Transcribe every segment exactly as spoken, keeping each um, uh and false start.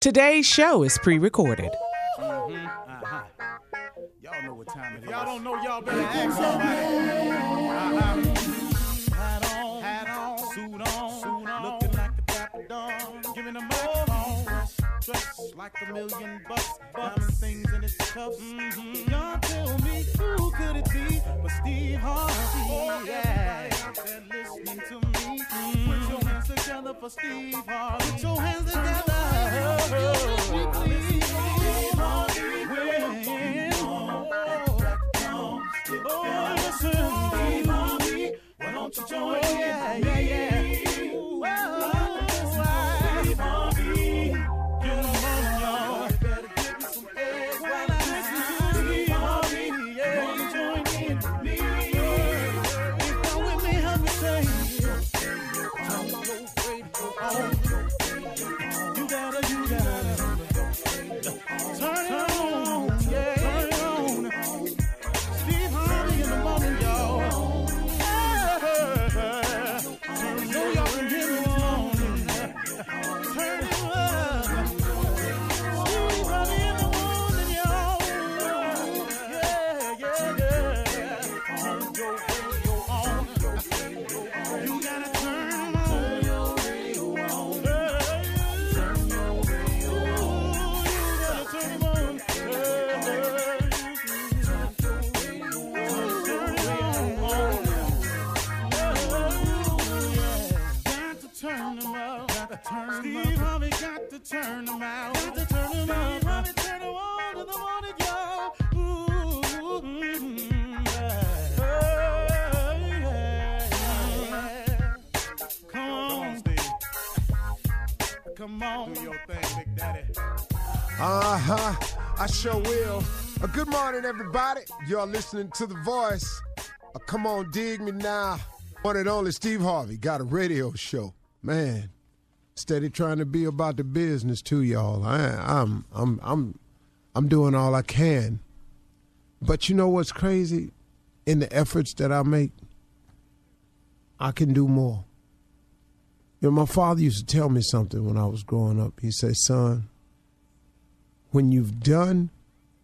Today's show is pre-recorded. Mm-hmm. Uh-huh. Y'all know what time it is. Y'all don't know, y'all better ask somebody. Uh-huh. Hat on, hat on, suit on, suit on. Looking like the Papa Don, giving them all. Dressed like a million bucks, bucks, things in its cuffs. Mm-hmm. Y'all tell me who could it be but Steve Harvey? Oh, yeah. Everybody out there listening to me. Mm-hmm. Put your hands together for Steve Harvey. Put your hands together. Oh, please. Steve Harvey. When? Oh, listen. Steve Harvey. Why don't you join me? Yeah, yeah, yeah. Turn them out, got to turn them out, got to turn them on to the morning, y'all. Ooh, mm-hmm. Oh, yeah. Yeah. Come on, Steve. Come on, do your thing, Big Daddy. Uh huh. I sure will. Uh, good morning, everybody. Y'all listening to The Voice. Uh, come on, dig me now. One and only Steve Harvey got a radio show, man. Steady trying to be about the business too, y'all. I, I'm, I'm, I'm, I'm doing all I can. But you know what's crazy? In the efforts that I make, I can do more. You know, my father used to tell me something when I was growing up. He said, "Son, when you've done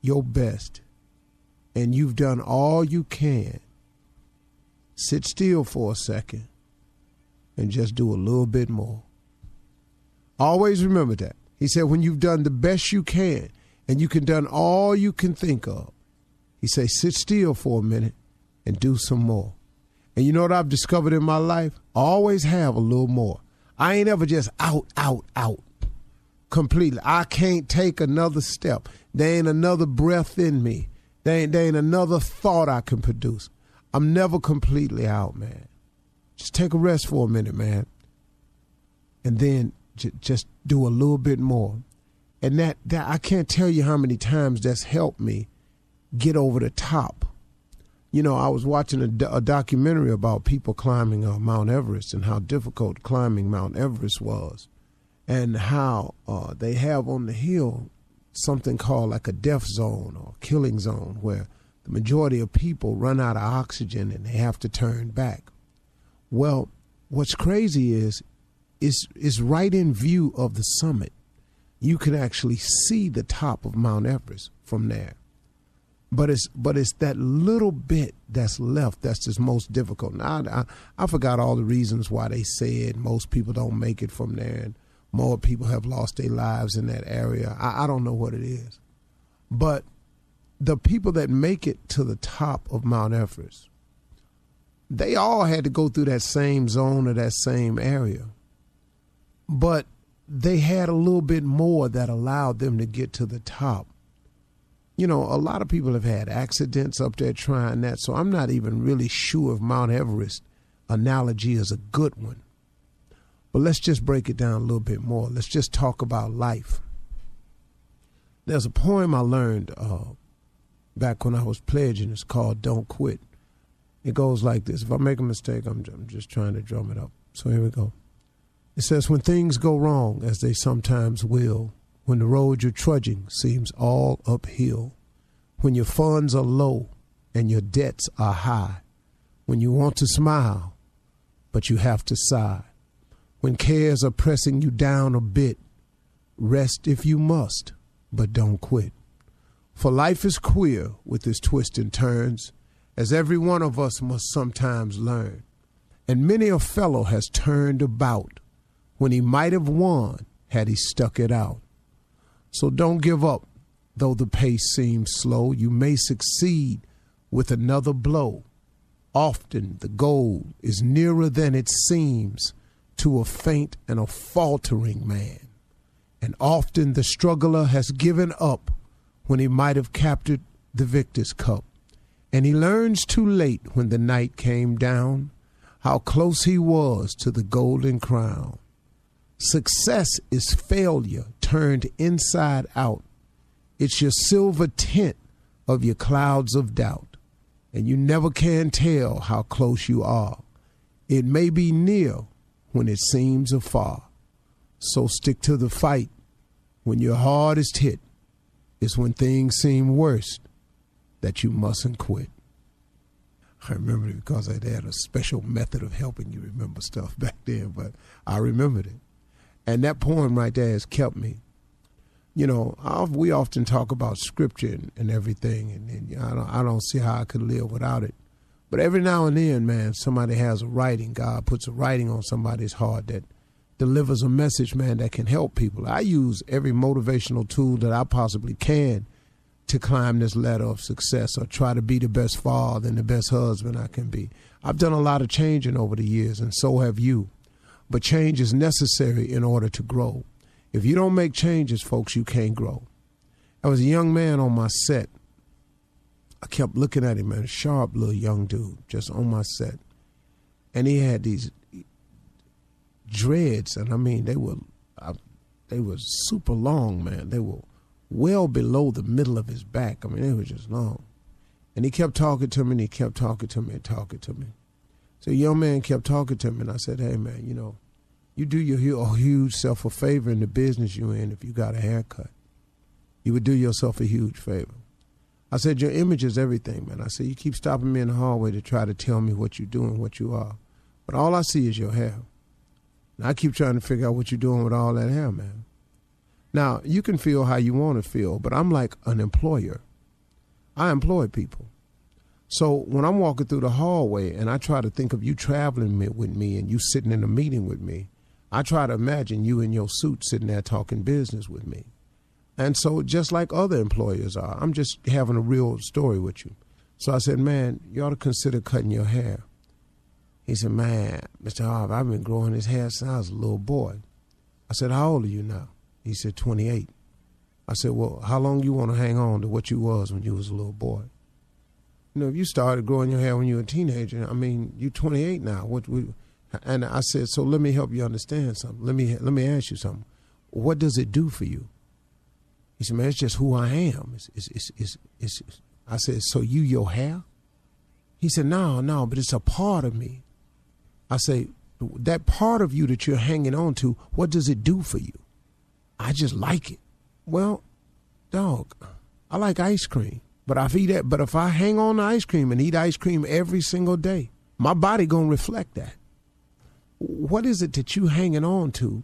your best and you've done all you can, sit still for a second and just do a little bit more." Always remember that. He said, when you've done the best you can and you can done all you can think of, he said, sit still for a minute and do some more. And you know what I've discovered in my life? I always have a little more. I ain't ever just out, out, out completely. I can't take another step. There ain't another breath in me. There ain't, there ain't another thought I can produce. I'm never completely out, man. Just take a rest for a minute, man. And then just do a little bit more. And that, that I can't tell you how many times that's helped me get over the top. You know, I was watching a, a documentary about people climbing uh, Mount Everest and how difficult climbing Mount Everest was, and how uh, they have on the hill something called like a death zone or killing zone, where the majority of people run out of oxygen and they have to turn back. Well, what's crazy is It's, it's right in view of the summit. You can actually see the top of Mount Everest from there. But it's but it's that little bit that's left that's just most difficult. Now, I, I, I forgot all the reasons why they said most people don't make it from there and more people have lost their lives in that area. I, I don't know what it is. But the people that make it to the top of Mount Everest, they all had to go through that same zone or that same area. But they had a little bit more that allowed them to get to the top. You know, a lot of people have had accidents up there trying that, so I'm not even really sure if Mount Everest analogy is a good one. But let's just break it down a little bit more. Let's just talk about life. There's a poem I learned uh, back when I was pledging. It's called "Don't Quit." It goes like this. If I make a mistake, I'm, I'm just trying to drum it up. So here we go. It says, when things go wrong, as they sometimes will, when the road you're trudging seems all uphill, when your funds are low and your debts are high, when you want to smile, but you have to sigh, when cares are pressing you down a bit, Rest if you must, but don't quit. For life is queer with its twists and turns, as every one of us must sometimes learn. And many a fellow has turned about when he might have won had he stuck it out. So don't give up, though the pace seems slow. You may succeed with another blow. Often the goal is nearer than it seems to a faint and a faltering man. And often the struggler has given up when he might have captured the victor's cup. And he learns too late when the night came down how close he was to the golden crown. Success is failure turned inside out. It's your silver tint of your clouds of doubt. And you never can tell how close you are. It may be near when it seems afar. So stick to the fight. When your heart is hit, it's when things seem worst that you mustn't quit. I remember it because I had a special method of helping you remember stuff back then, but I remembered it. And that poem right there has kept me. You know, I've, we often talk about scripture and, and everything, and, and I, don't, I don't see how I could live without it. But every now and then, man, somebody has a writing. God puts a writing on somebody's heart that delivers a message, man, that can help people. I use every motivational tool that I possibly can to climb this ladder of success or try to be the best father and the best husband I can be. I've done a lot of changing over the years, and so have you. But change is necessary in order to grow. If you don't make changes, folks, you can't grow. I was a young man on my set. I kept looking at him, man, a sharp little young dude just on my set. And he had these dreads, and I mean, they were I, they were super long, man. They were well below the middle of his back. I mean, they were just long. And he kept talking to me, and he kept talking to me and talking to me. So the young man kept talking to me, and I said, hey, man, you know, you do your huge self a favor in the business you're in if you got a haircut. You would do yourself a huge favor. I said, your image is everything, man. I said, you keep stopping me in the hallway to try to tell me what you do and what you are. But all I see is your hair. And I keep trying to figure out what you're doing with all that hair, man. Now, you can feel how you want to feel, but I'm like an employer. I employ people. So when I'm walking through the hallway and I try to think of you traveling with me and you sitting in a meeting with me, I try to imagine you in your suit sitting there talking business with me. And so just like other employers are, I'm just having a real story with you. So I said, man, you ought to consider cutting your hair. He said, man, Mister Harvey, I've been growing this hair since I was a little boy. I said, how old are you now? He said, twenty-eight. I said, well, how long you want to hang on to what you was when you was a little boy? You know, if you started growing your hair when you were a teenager, I mean, you're twenty-eight now. What we... And I said, so let me help you understand something. Let me let me ask you something. What does it do for you? He said, man, it's just who I am. It's, it's, it's, it's, it's, it's. I said, so you your hair? He said, no, no, but it's a part of me. I say, that part of you that you're hanging on to, what does it do for you? I just like it. Well, dog, I like ice cream. But if I eat that, but if I hang on to ice cream and eat ice cream every single day, my body going to reflect that. What is it that you hanging on to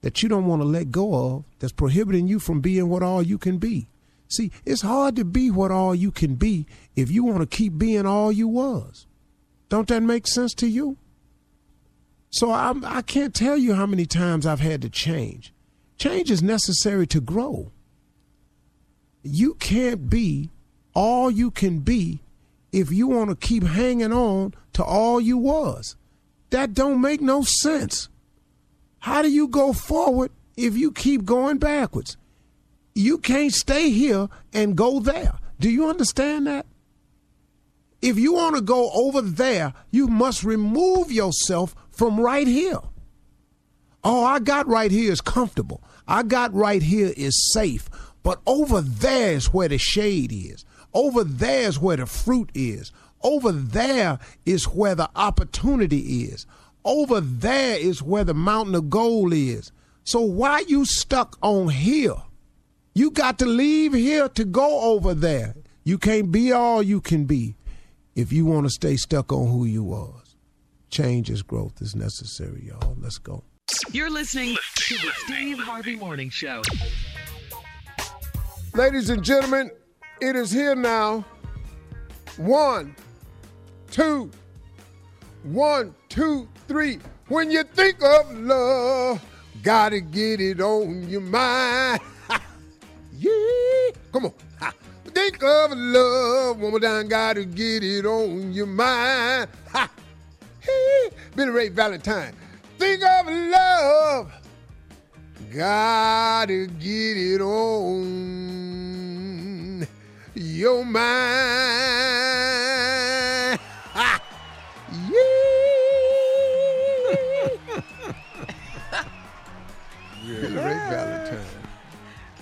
that you don't want to let go of that's prohibiting you from being what all you can be? See, it's hard to be what all you can be if you want to keep being all you was. Don't that make sense to you? So I'm, I can't tell you how many times I've had to change. Change is necessary to grow. You can't be all you can be if you want to keep hanging on to all you was. That don't make no sense. How do you go forward if you keep going backwards? You can't stay here and go there. Do you understand that? If you want to go over there, you must remove yourself from right here. Oh, I got right here is comfortable. I got right here is safe. But over there is where the shade is. Over there is where the fruit is. Over there is where the opportunity is. Over there is where the mountain of gold is. So why you stuck on here? You got to leave here to go over there. You can't be all you can be if you want to stay stuck on who you was. Change is growth is necessary, y'all. Let's go. You're listening to the Steve Harvey Morning Show. Ladies and gentlemen, it is here now. One, two, one, two, three. When you think of love, gotta get it on your mind. Yeah. Come on. Ha. Think of love, one more time, gotta get it on your mind. Ha. Hey. Billy Ray Valentine. Think of love, gotta get it on your mind. Ha. Yeah. Yeah, Billy Ray Valentine.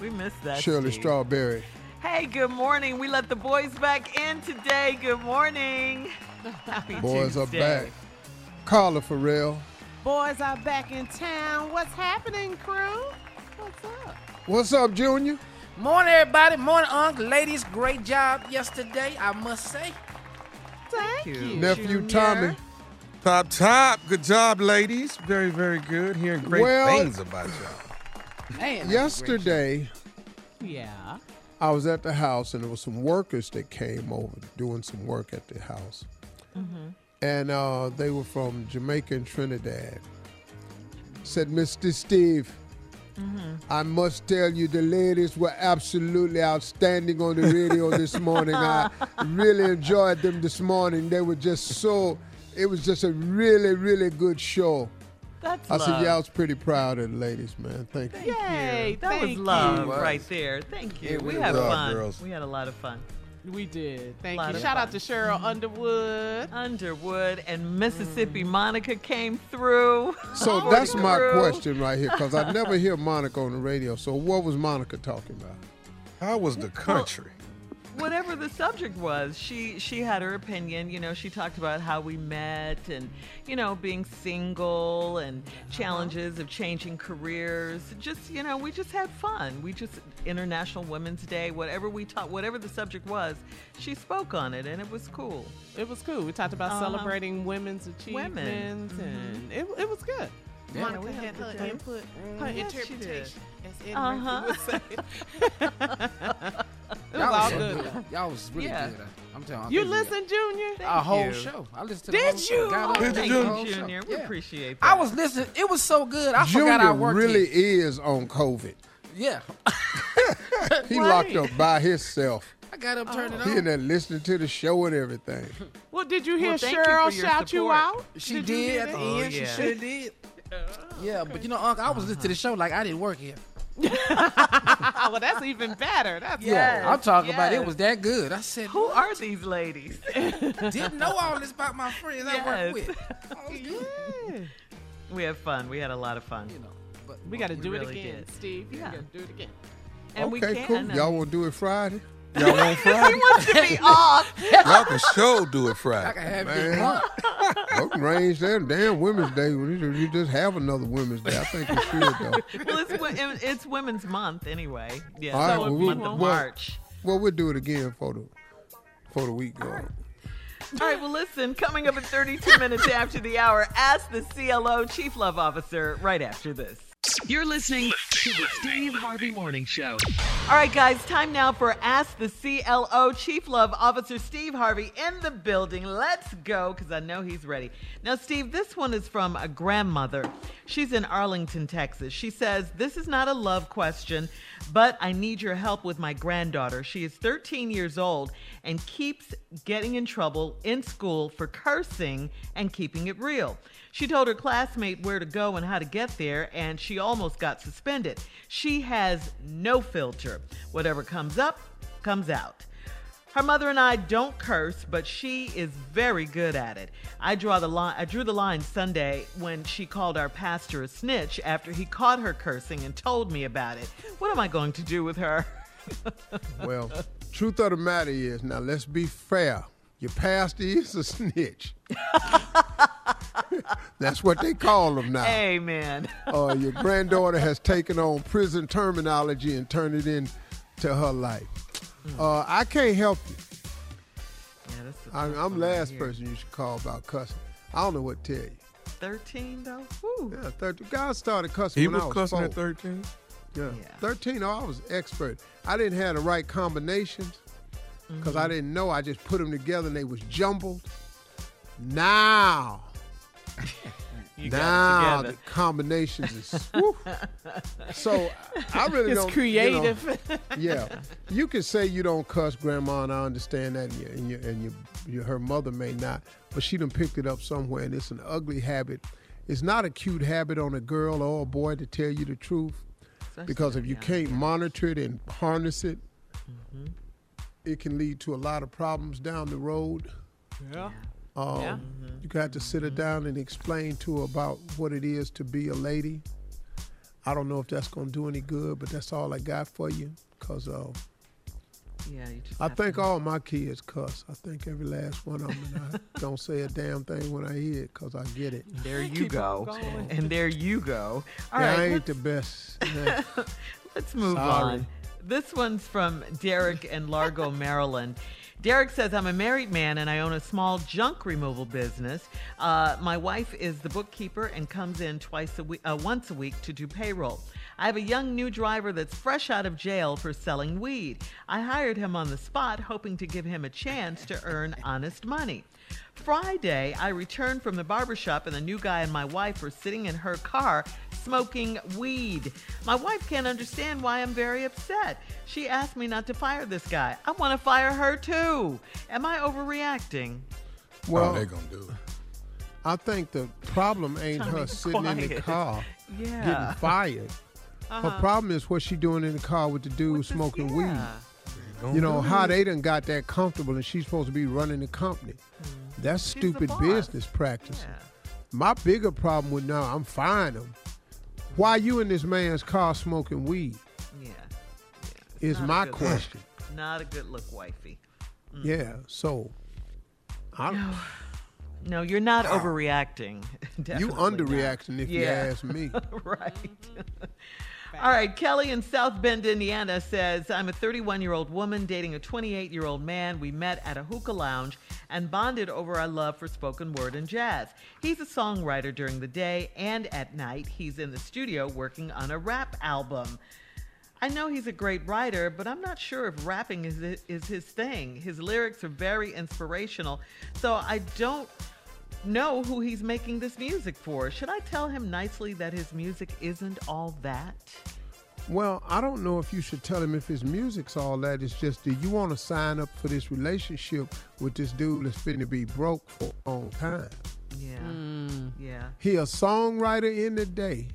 We missed that. Shirley Steve. Strawberry. Hey, good morning. We let the boys back in today. Good morning. Boys Tuesday. Are back. Carla Farrell. Boys are back in town. What's happening, crew? What's up? What's up, Junior? Morning, everybody. Morning, Unc. Ladies, great job yesterday, I must say. Thank, Thank you. you, Nephew Junior. Tommy. Top, top. Good job, ladies. Very, very good. Hearing great well, things about y'all. Man, yesterday, yeah, I was at the house and there was some workers that came over doing some work at the house, mm-hmm. and uh, they were from Jamaica and Trinidad. Said, Mister Steve, mm-hmm. I must tell you, the ladies were absolutely outstanding on the radio this morning. I really enjoyed them this morning. They were just so. It was just a really, really good show. That's I love. said, yeah, I was pretty proud of the ladies, man. Thank, Thank you. Yay, that Thank was love was. right there. Thank you. Yeah, we, we had fun. Girls. We had a lot of fun. We did. Thank you. Shout fun. out to Cheryl Underwood. Underwood and Mississippi mm. Monica came through. So oh, that's my grew. question right here, because I never hear Monica on the radio. So what was Monica talking about? How was the country? Well, whatever the subject was, she, she had her opinion. You know, she talked about how we met and, you know, being single and challenges of changing careers. Just, you know, we just had fun. We just, International Women's Day, whatever we taught, whatever the subject was, she spoke on it, and it was cool. It was cool. We talked about uh-huh. celebrating women's achievements, women. mm-hmm. and it, it was good. Yeah. Monica yeah, had her time. input, her yes, interpretation, as Ed uh-huh. would say. It was y'all all was good. good. Y'all was really yeah. good. I'm telling you. You listened, Junior? Thank a whole you. show. I listened to the Did you? Show. Did Thank you, whole Junior. Show. We yeah. appreciate that. I was listening. It was so good. I Junior forgot I worked really it. is on COVID. Yeah. He right. locked up by himself. I got him turned oh. it on. He in there listening to the show and everything. Well, did you hear well, Cheryl you shout support. you out? She did, did at the oh, end. Yeah. She sure did. Oh, yeah, okay. But you know, Uncle, I was listening uh-huh. to the show like I didn't work here. Well, that's even better. That's yeah. Cool. I'm talking yes. about it was that good. I said, who what? are these ladies? Didn't know all this about my friends yes. I work with. Oh, yeah. We had fun. We had a lot of fun. You know. But we got to do really it again, did. Steve. Yeah. We got to do it again. And okay, we can. Cool. Y'all will do it Friday? Y'all want Friday? He wants to be off. Y'all can sure do it Friday. I can have it. Don't range that damn Women's Day. You just have another Women's Day. I think you should, though. Well, it's, it's Women's Month anyway. Yeah, All so right, well, we, month of well, March. Well, we'll do it again for the, for the week going. All right, well, listen, coming up at thirty-two minutes after the hour, ask the C L O, Chief Love Officer, right after this. You're listening to the Steve Harvey Morning Show. All right, guys, time now for Ask the C L O, Chief Love Officer Steve Harvey in the building. Let's go, because I know he's ready. Now, Steve, this one is from a grandmother. She's in Arlington, Texas. She says, this is not a love question, but I need your help with my granddaughter. She is thirteen years old and keeps getting in trouble in school for cursing and keeping it real. She told her classmate where to go and how to get there, and she almost got suspended. She has no filter. Whatever comes up, comes out. Her mother and I don't curse, but she is very good at it. I draw the line. I drew the line Sunday when she called our pastor a snitch after he caught her cursing and told me about it. What am I going to do with her? Well, truth of the matter is, now let's be fair. Your pastor is a snitch. That's what they call him now. Amen. uh, your granddaughter has taken on prison terminology and turned it into her life. Uh, I can't help you. Yeah, that's the I, I'm the last right person you should call about cussing. I don't know what to tell you. thirteen, though? Woo. Yeah, thirteen. God started cussing he when was I was cussing four. At thirteen? Yeah. yeah. thirteen, oh, I was expert. I didn't have the right combinations because mm-hmm. I didn't know. I just put them together and they was jumbled. Now. You now the combinations is woo. So I really it's don't. It's creative. You know, yeah, you can say you don't cuss, Grandma, and I understand that, and, you, and, you, and you, you, her mother may not, but she done picked it up somewhere, and it's an ugly habit. It's not a cute habit on a girl or a boy to tell you the truth, especially because if you can't guy. monitor it and harness it, mm-hmm. it can lead to a lot of problems down the road. Yeah. yeah. Um, yeah. mm-hmm. You got to sit her down and explain to her about what it is to be a lady. I don't know if that's going to do any good, but that's all I got for you. Because uh, yeah, you I think all my kids cuss. I think every last one of them. And I don't say a damn thing when I hear it because I get it. There you Keep go. So, and there you go. All yeah, right, I ain't the best. Yeah. Let's move Sorry. on. This one's from Derek in Largo, Maryland. Derek says, I'm a married man and I own a small junk removal business. Uh, my wife is the bookkeeper and comes in twice a week, uh, once a week to do payroll. I have a young new driver that's fresh out of jail for selling weed. I hired him on the spot, hoping to give him a chance to earn honest money. Friday, I returned from the barbershop and the new guy and my wife were sitting in her car smoking weed. My wife can't understand why I'm very upset. She asked me not to fire this guy. I want to fire her too. Am I overreacting? Well, oh, they're going to do it. I think the problem ain't her sitting quiet. in the car yeah. getting fired. Uh-huh. Her problem is what she doing in the car with the dude with smoking this, yeah. weed. Don't you know, how it. they done got that comfortable and she's supposed to be running the company. Mm-hmm. That's she's stupid business practice. Yeah. My bigger problem with now, I'm firing him. Why you in this man's car smoking weed? Yeah. yeah. Is my question. Look. Not a good look, wifey. Mm. Yeah, so. I don't. No. No, you're not wow. overreacting. Definitely you underreacting not. if yeah. you ask me. Right. All right, Kelly in South Bend, Indiana says, I'm a thirty-one-year-old woman dating a twenty-eight-year-old man. We met at a hookah lounge and bonded over our love for spoken word and jazz. He's a songwriter during the day, and at night he's in the studio working on a rap album. I know he's a great writer, but I'm not sure if rapping is, is his thing. His lyrics are very inspirational, so I don't know who he's making this music for. Should I tell him nicely that his music isn't all that? Well, I don't know if you should tell him if his music's all that. It's just, do you want to sign up for this relationship with this dude that's fitting to be broke for a long time? Yeah. Mm. Yeah. He a songwriter in the day.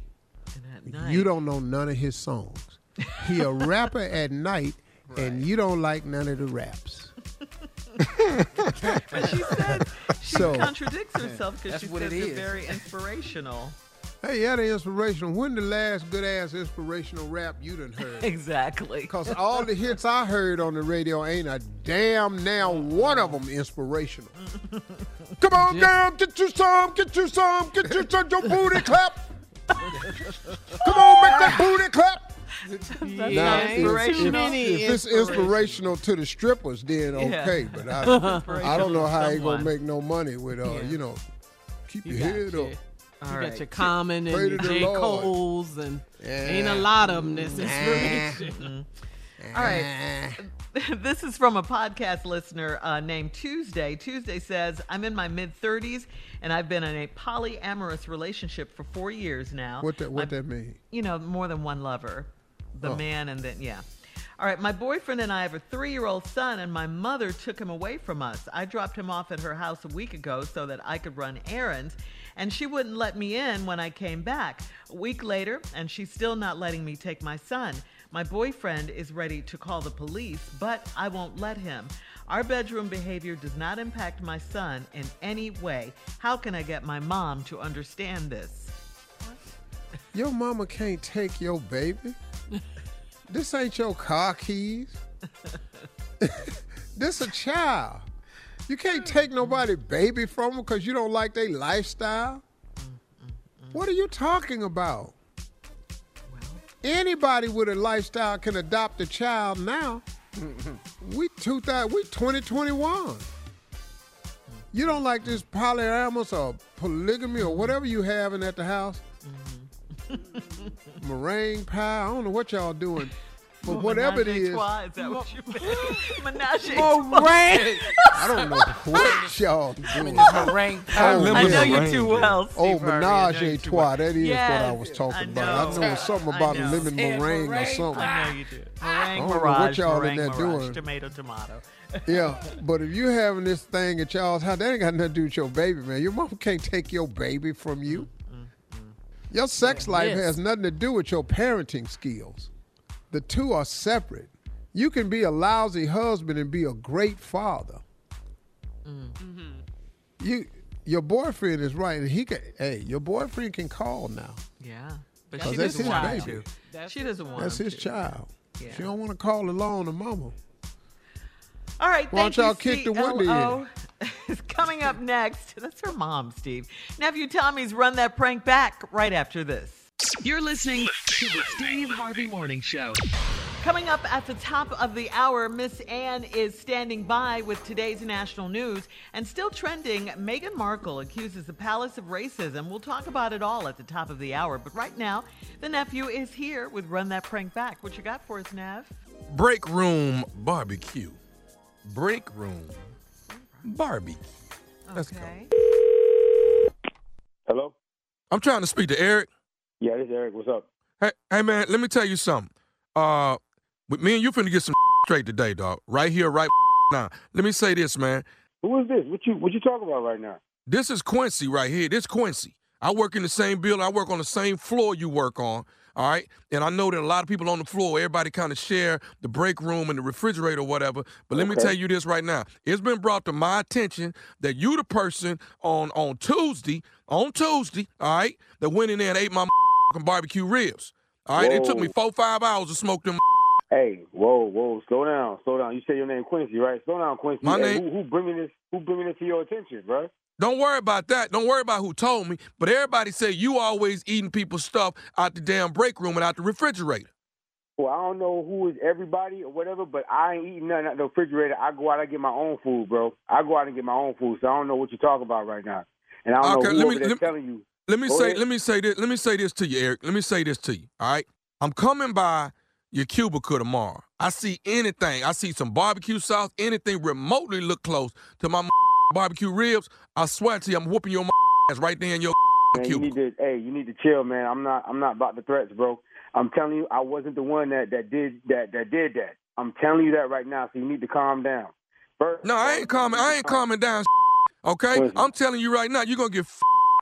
And at night. You don't know none of his songs. He a rapper at night, right. and you don't like none of the raps. But she said she so, contradicts herself because she says they're very inspirational. Hey, yeah, they're inspirational. When the last good-ass inspirational rap you done heard? Exactly. Because all the hits I heard on the radio ain't a damn now one of them inspirational. Come on down, get you some, get you some, get you some, your booty clap. Come on, make that booty clap. That's now, inspirational. If, if, if it's inspirational to the strippers, then okay. Yeah. But I, I don't know how ain't gonna make no money with uh, yeah. you know, keep you your head your, up. You got right. your Common and your J. Cole's and yeah. ain't a lot of them that's inspirational. All right. This is from a podcast listener uh, named Tuesday. Tuesday says, I'm in my mid-thirties, and I've been in a polyamorous relationship for four years now. What that, what that mean? You know, more than one lover. The oh. man and then, yeah. All right, my boyfriend and I have a three-year-old son, and my mother took him away from us. I dropped him off at her house a week ago so that I could run errands, and she wouldn't let me in when I came back. A week later, and she's still not letting me take my son. My boyfriend is ready to call the police, but I won't let him. Our bedroom behavior does not impact my son in any way. How can I get my mom to understand this? What? Your mama can't take your baby. This ain't your car keys. This a child. You can't take nobody's baby from them because you don't like their lifestyle. Mm-mm-mm. What are you talking about? Anybody with a lifestyle can adopt a child now. we two thousand, we twenty twenty-one. you don't like this polyamorous or polygamy or whatever you having at the house. Mm-hmm. Meringue pie. I don't know what y'all doing. But well, whatever it is. Twa, is that what you Menage Meringue. I don't know what y'all doing. Meringue pie. Oh, I know you too well, Steve. Oh, menage a trois. That is yes, what I was talking I about. I know something about know. a lemon meringue, meringue or something. I know you did. Meringue, I don't mirage, know what y'all in there doing. Tomato, tomato. Yeah, but if you having this thing at y'all's house, that ain't got nothing to do with your baby, man. Your mama can't take your baby from you. Mm-hmm. Your sex yeah, life yes. has nothing to do with your parenting skills. The two are separate. You can be a lousy husband and be a great father. Mm-hmm. You, your boyfriend is right. He can. Hey, your boyfriend can call now. Yeah, but she doesn't want to. She doesn't want to. That's his child. Yeah. She don't want to call alone to mama. All right, why don't y'all kick the window in? Coming up next, that's her mom, Steve. Nephew Tommy's Run That Prank Back right after this. You're listening to the Steve Harvey Morning Show. Coming up at the top of the hour, Miss Ann is standing by with today's national news. And still trending, Meghan Markle accuses the palace of racism. We'll talk about it all at the top of the hour. But right now, the nephew is here with Run That Prank Back. What you got for us, Nav? Break room barbecue. Break room barbecue. Okay. Let's go. Hello? I'm trying to speak to Eric. Yeah, this is Eric. What's up? Hey, hey, man, let me tell you something. Uh, with me and you finna get some straight today, dog. Right here, right now. Let me say this, man. Who is this? What you what you talking about right now? This is Quincy right here. This Quincy. I work in the same building. I work on the same floor you work on, all right? And I know that a lot of people on the floor, everybody kind of share the break room and the refrigerator or whatever. But let okay. me tell you this right now. It's been brought to my attention that you the person on, on Tuesday, on Tuesday, all right, that went in there and ate my barbecue ribs. All right, whoa. It took me four, five hours to smoke them. Hey, whoa, whoa, slow down, slow down. You say your name Quincy, right? Slow down, Quincy. My hey, name. Who, who bringing this? Who bringing this to your attention, bro? Don't worry about that. Don't worry about who told me. But everybody say you always eating people's stuff out the damn break room and out the refrigerator. Well, I don't know who is everybody or whatever, but I ain't eating nothing out the refrigerator. I go out and get my own food, bro. I go out and get my own food. So I don't know what you're talking about right now, and I don't okay, know who they're telling you. Let me Go say, ahead. let me say this, let me say this to you, Eric. Let me say this to you. All right. I'm coming by your cubicle tomorrow. I see anything. I see some barbecue sauce, anything remotely look close to my barbecue ribs. I swear to you, I'm whooping your ass right there in your man, cubicle. You need to, hey, you need to chill, man. I'm not, I'm not about the threats, bro. I'm telling you, I wasn't the one that, that did that that did that. I'm telling you that right now. So you need to calm down. First, no, I ain't calming. I ain't calming down. Okay, listen. I'm telling you right now, you're gonna get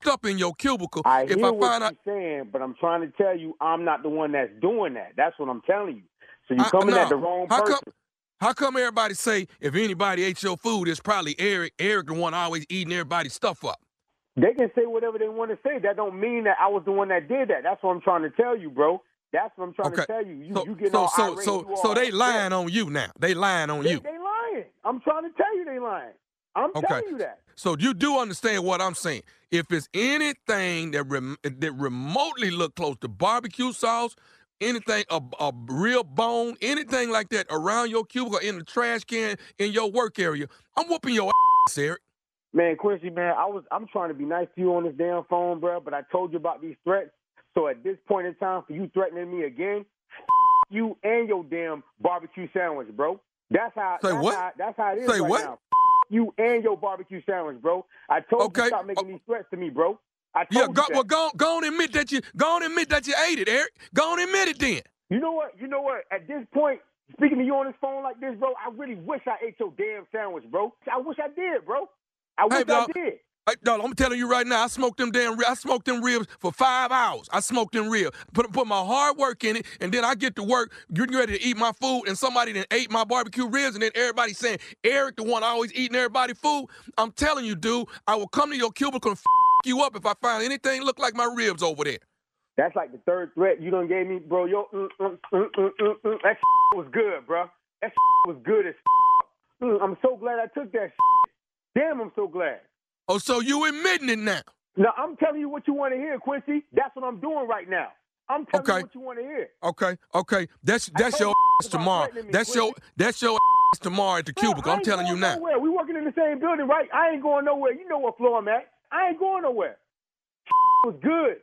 up in your cubicle. I if hear I what you're saying, but I'm trying to tell you, I'm not the one that's doing that. That's what I'm telling you. So you're coming I, no. at the wrong how person. Come, how come everybody say if anybody ate your food, it's probably Eric? Eric the one always eating everybody's stuff up. They can say whatever they want to say. That don't mean that I was the one that did that. That's what I'm trying to tell you, bro. That's what I'm trying okay. to tell you. You, so, you get so, all so, irate, so, you all so they lying on you now. They lying on they, you. They lying. I'm trying to tell you they lying. I'm okay. telling you that. So you do understand what I'm saying. If it's anything that rem- that remotely look close to barbecue sauce, anything, a, a real bone, anything like that around your cubicle, in the trash can, in your work area, I'm whooping your ass, Eric. Man, Quincy, man, I was, I'm trying to be nice to you on this damn phone, bro, but I told you about these threats. So at this point in time, for you threatening me again, you and your damn barbecue sandwich, bro. That's how, Say that's what? how, that's how it is Say right what? now. You and your barbecue sandwich, bro. I told okay. you stop making these threats to me, bro. I told yeah, you go, that. Well, go, go on and admit that you go on and admit that you ate it, Eric. Go on and admit it then. You know what? You know what? At this point, speaking to you on this phone like this, bro, I really wish I ate your damn sandwich, bro. I wish I did, bro. I wish hey, bro, I did. Hey, dog, I'm telling you right now, I smoked them damn ribs. I smoked them ribs for five hours. I smoked them ribs. Put put my hard work in it, and then I get to work, getting ready to eat my food, and somebody then ate my barbecue ribs, and then everybody saying, Eric, the one always eating everybody food. I'm telling you, dude, I will come to your cubicle and f*** you up if I find anything look like my ribs over there. That's like the third threat you done gave me, bro. Yo, mm, mm, mm, mm, mm, mm. That was good, bro. That was good as mm, I'm so glad I took that shit. Damn, I'm so glad. Oh, so you admitting it now? No, I'm telling you what you want to hear, Quincy. That's what I'm doing right now. I'm telling okay. you what you want to hear. Okay, okay. That's that's your ass tomorrow. Me, that's Quincy. your that's your tomorrow at the cubicle. Bro, I'm telling you now. Nowhere. We working in the same building, right? I ain't going nowhere. You know what floor I'm at. I ain't going nowhere. Was good.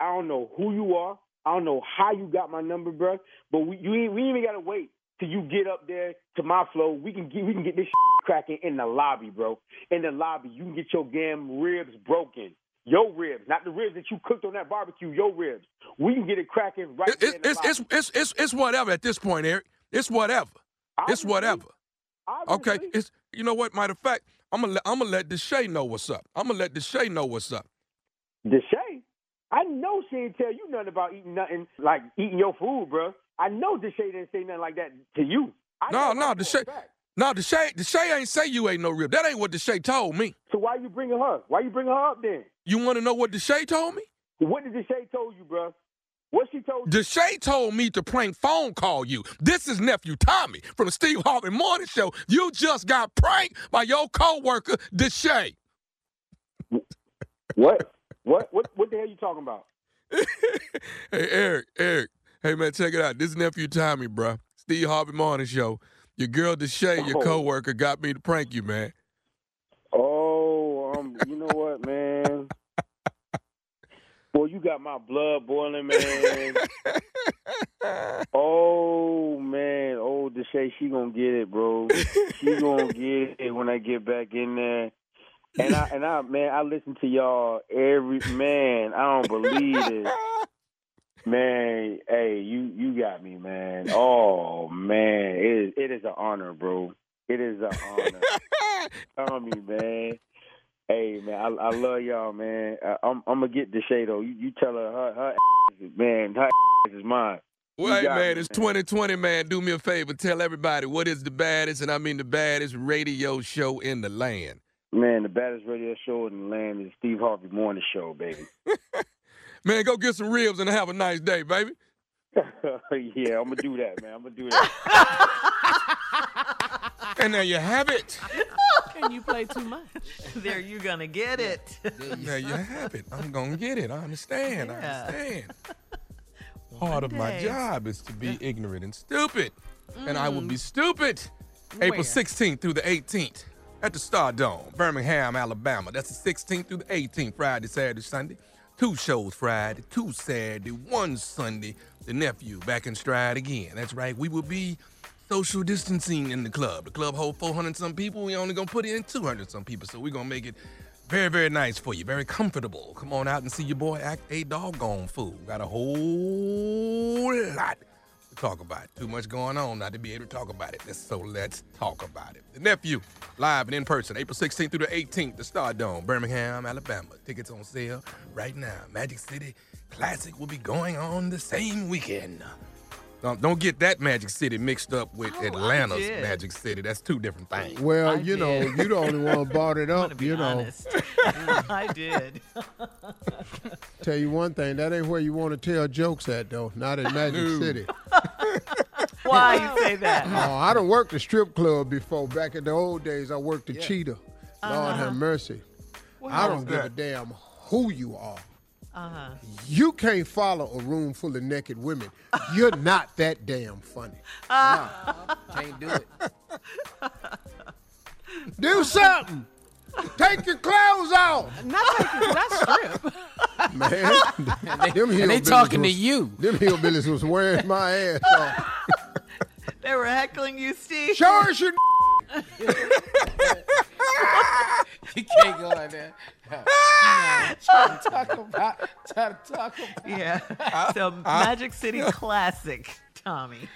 I don't know who you are. I don't know how you got my number, bro. But we you ain't, we even gotta wait till you get up there to my flow. We can get we can get this cracking in the lobby, bro. In the lobby, you can get your damn ribs broken. Your ribs, not the ribs that you cooked on that barbecue. Your ribs. We can get it cracking right. It, there in the it's, lobby. it's it's it's it's whatever at this point, Eric. It's whatever. Obviously. It's whatever. Obviously. Okay. It's you know what. Matter of fact, I'm gonna I'm gonna let Deshae know what's up. I'm gonna let Deshae know what's up. Deshae? I know she didn't tell you nothing about eating nothing like eating your food, bro. I know Deshae didn't say nothing like that to you. I no, no, Deshae, no, Deshae, Deshae ain't say you ain't no rib. That ain't what Deshae told me. So why you bringing her? Why you bringing her up then? You want to know what Deshae told me? What did Deshae told you, bro? What she told you? Deshae told me to prank phone call you. This is Nephew Tommy from the Steve Harvey Morning Show. You just got pranked by your coworker, Deshae. What? What what what the hell are you talking about? Hey, Eric, Eric. Hey, man, check it out. This is Nephew Tommy, bro. Steve Harvey Morning Show. Your girl, Deshae, oh. your coworker, got me to prank you, man. Oh, um, you know what, man? Boy, you got my blood boiling, man. Oh, man. Oh, Deshae, she gonna get it, bro. She gonna get it when I get back in there. And I, and I, man, I listen to y'all every, man, I don't believe it. Man, hey, you, you got me, man. Oh, man, it is, it is an honor, bro. It is an honor. Tell me, man. Hey, man, I, I love y'all, man. I, I'm, I'm going to get Deshae, though. You, you tell her, her, her ass, man, her ass is mine. Well, hey, man, it's twenty twenty, man. Do me a favor. Tell everybody what is the baddest, and I mean the baddest radio show in the land. Man, the baddest radio show in the land is Steve Harvey Morning Show, baby. Man, go get some ribs and have a nice day, baby. Yeah, I'm going to do that, man. I'm going to do that. And there you have it. And you play too much. There you're going to get it. There you have it. I'm going to get it. I understand. Yeah. I understand. Part of my job is to be ignorant and stupid. Mm. And I will be stupid Where? April sixteenth through the eighteenth. At the Stardome, Birmingham, Alabama. That's the sixteenth through the eighteenth, Friday, Saturday, Sunday. Two shows Friday, two Saturday, one Sunday. The Nephew back in stride again. That's right. We will be social distancing in the club. The club holds four hundred some people. We only going to put in two hundred some people. So we're going to make it very, very nice for you. Very comfortable. Come on out and see your boy act a doggone fool. Got a whole lot to talk about. Too much going on not to be able to talk about it. So let's talk about it. The Nephew, live and in person, April sixteenth through the eighteenth, the Stardome, Birmingham, Alabama. Tickets on sale right now. Magic City Classic will be going on the same weekend. Don't, don't get that Magic City mixed up with oh, Atlanta's Magic City. That's two different things. Well, I you did. know, you the only one bought it up, you honest. know. I did. Tell you one thing, that ain't where you want to tell jokes at, though. Not at Magic no. City. Why you say that? Oh, I done worked a strip club before. Back in the old days, I worked a yeah. cheetah. Uh-huh. Lord have mercy. What I don't give that? a damn who you are. Uh-huh. You can't follow a room full of naked women. You're not that damn funny. Uh-huh. No, can't do it. Do something. Take your clothes off. Not take your that's strip. Man, and they, and they talking was, to you. Them hillbillies was wearing my ass off. They were heckling you, Steve. Show us your You can't go like that. No. Try to talk about. Try to talk about. Yeah. I, so I, Magic City I, Classic, Tommy.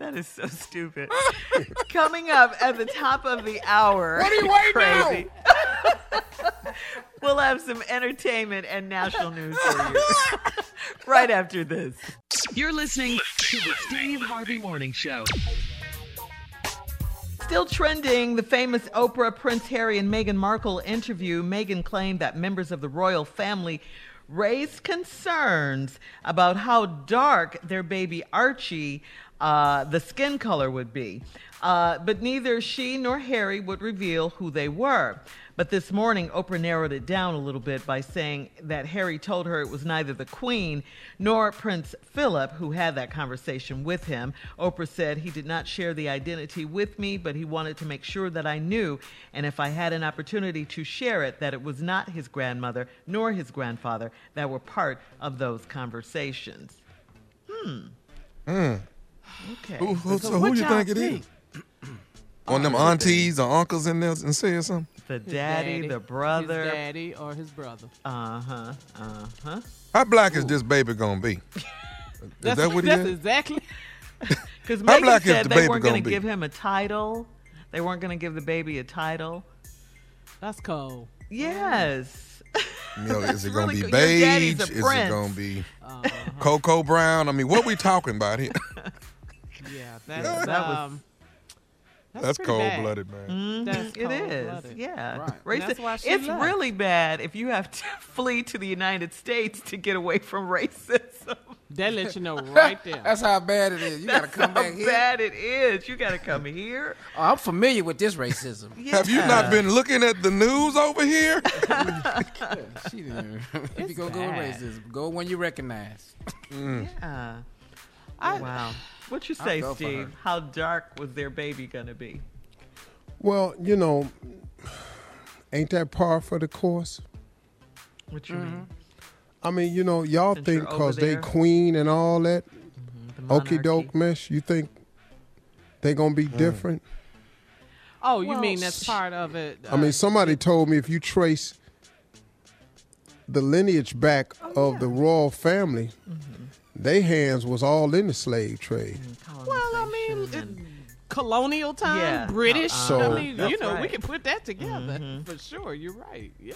That is so stupid. Coming up at the top of the hour. What are you waiting for? We'll have some entertainment and national news for you right after this. You're listening to the Steve Harvey Morning Show. Still trending, the famous Oprah, Prince Harry, and Meghan Markle interview. Meghan claimed that members of the royal family raised concerns about how dark their baby Archie uh, the skin color would be. Uh, but neither she nor Harry would reveal who they were. But this morning, Oprah narrowed it down a little bit by saying that Harry told her it was neither the Queen nor Prince Philip who had that conversation with him. Oprah said, "He did not share the identity with me, but he wanted to make sure that I knew, and if I had an opportunity to share it, that it was not his grandmother nor his grandfather that were part of those conversations." Hmm. Mm. Okay. Who, who, so, so who do you think it think? is? On them aunties or uncles in there and saying something? The daddy, daddy, the brother. His daddy or his brother. Uh-huh, uh-huh. How black Ooh. is this baby going to be? Is that's, that what he That's is? exactly. Because Meghan said they weren't going to give him a title. They weren't going to give the baby a title. That's cold. Yes. You know, is it going to really be cool. beige? Is prince. it going to be uh-huh. cocoa brown? I mean, what are we talking about here? Yeah, that, yeah. Is, that was... Um, That's, that's cold-blooded, man. Mm-hmm. That's cold it is, blooded. yeah. Right. That's why she it's left. really bad if you have to flee to the United States to get away from racism. That lets you know right there. That's how bad it is. You got to come back here. That's how bad it is. You got to come here. Oh, I'm familiar with this racism. Yeah. Have you not been looking at the news over here? She didn't. If you go go with racism, go when you recognize. Mm. Yeah. I, wow. What you say, Steve? How dark was their baby going to be? Well, you know, ain't that par for the course? What you mm-hmm. mean? I mean, you know, y'all Since think because they queen and all that, mm-hmm. okie doke mesh, you think they going to be mm. different? Oh, you well, mean that's part of it? I uh, mean, somebody told me if you trace the lineage back oh, of yeah. the royal family, mm-hmm. they hands was all in the slave trade. Well, I mean, it, colonial time, yeah. British. Uh, so, I mean, you know, right. we can put that together mm-hmm. for sure. You're right. Yeah.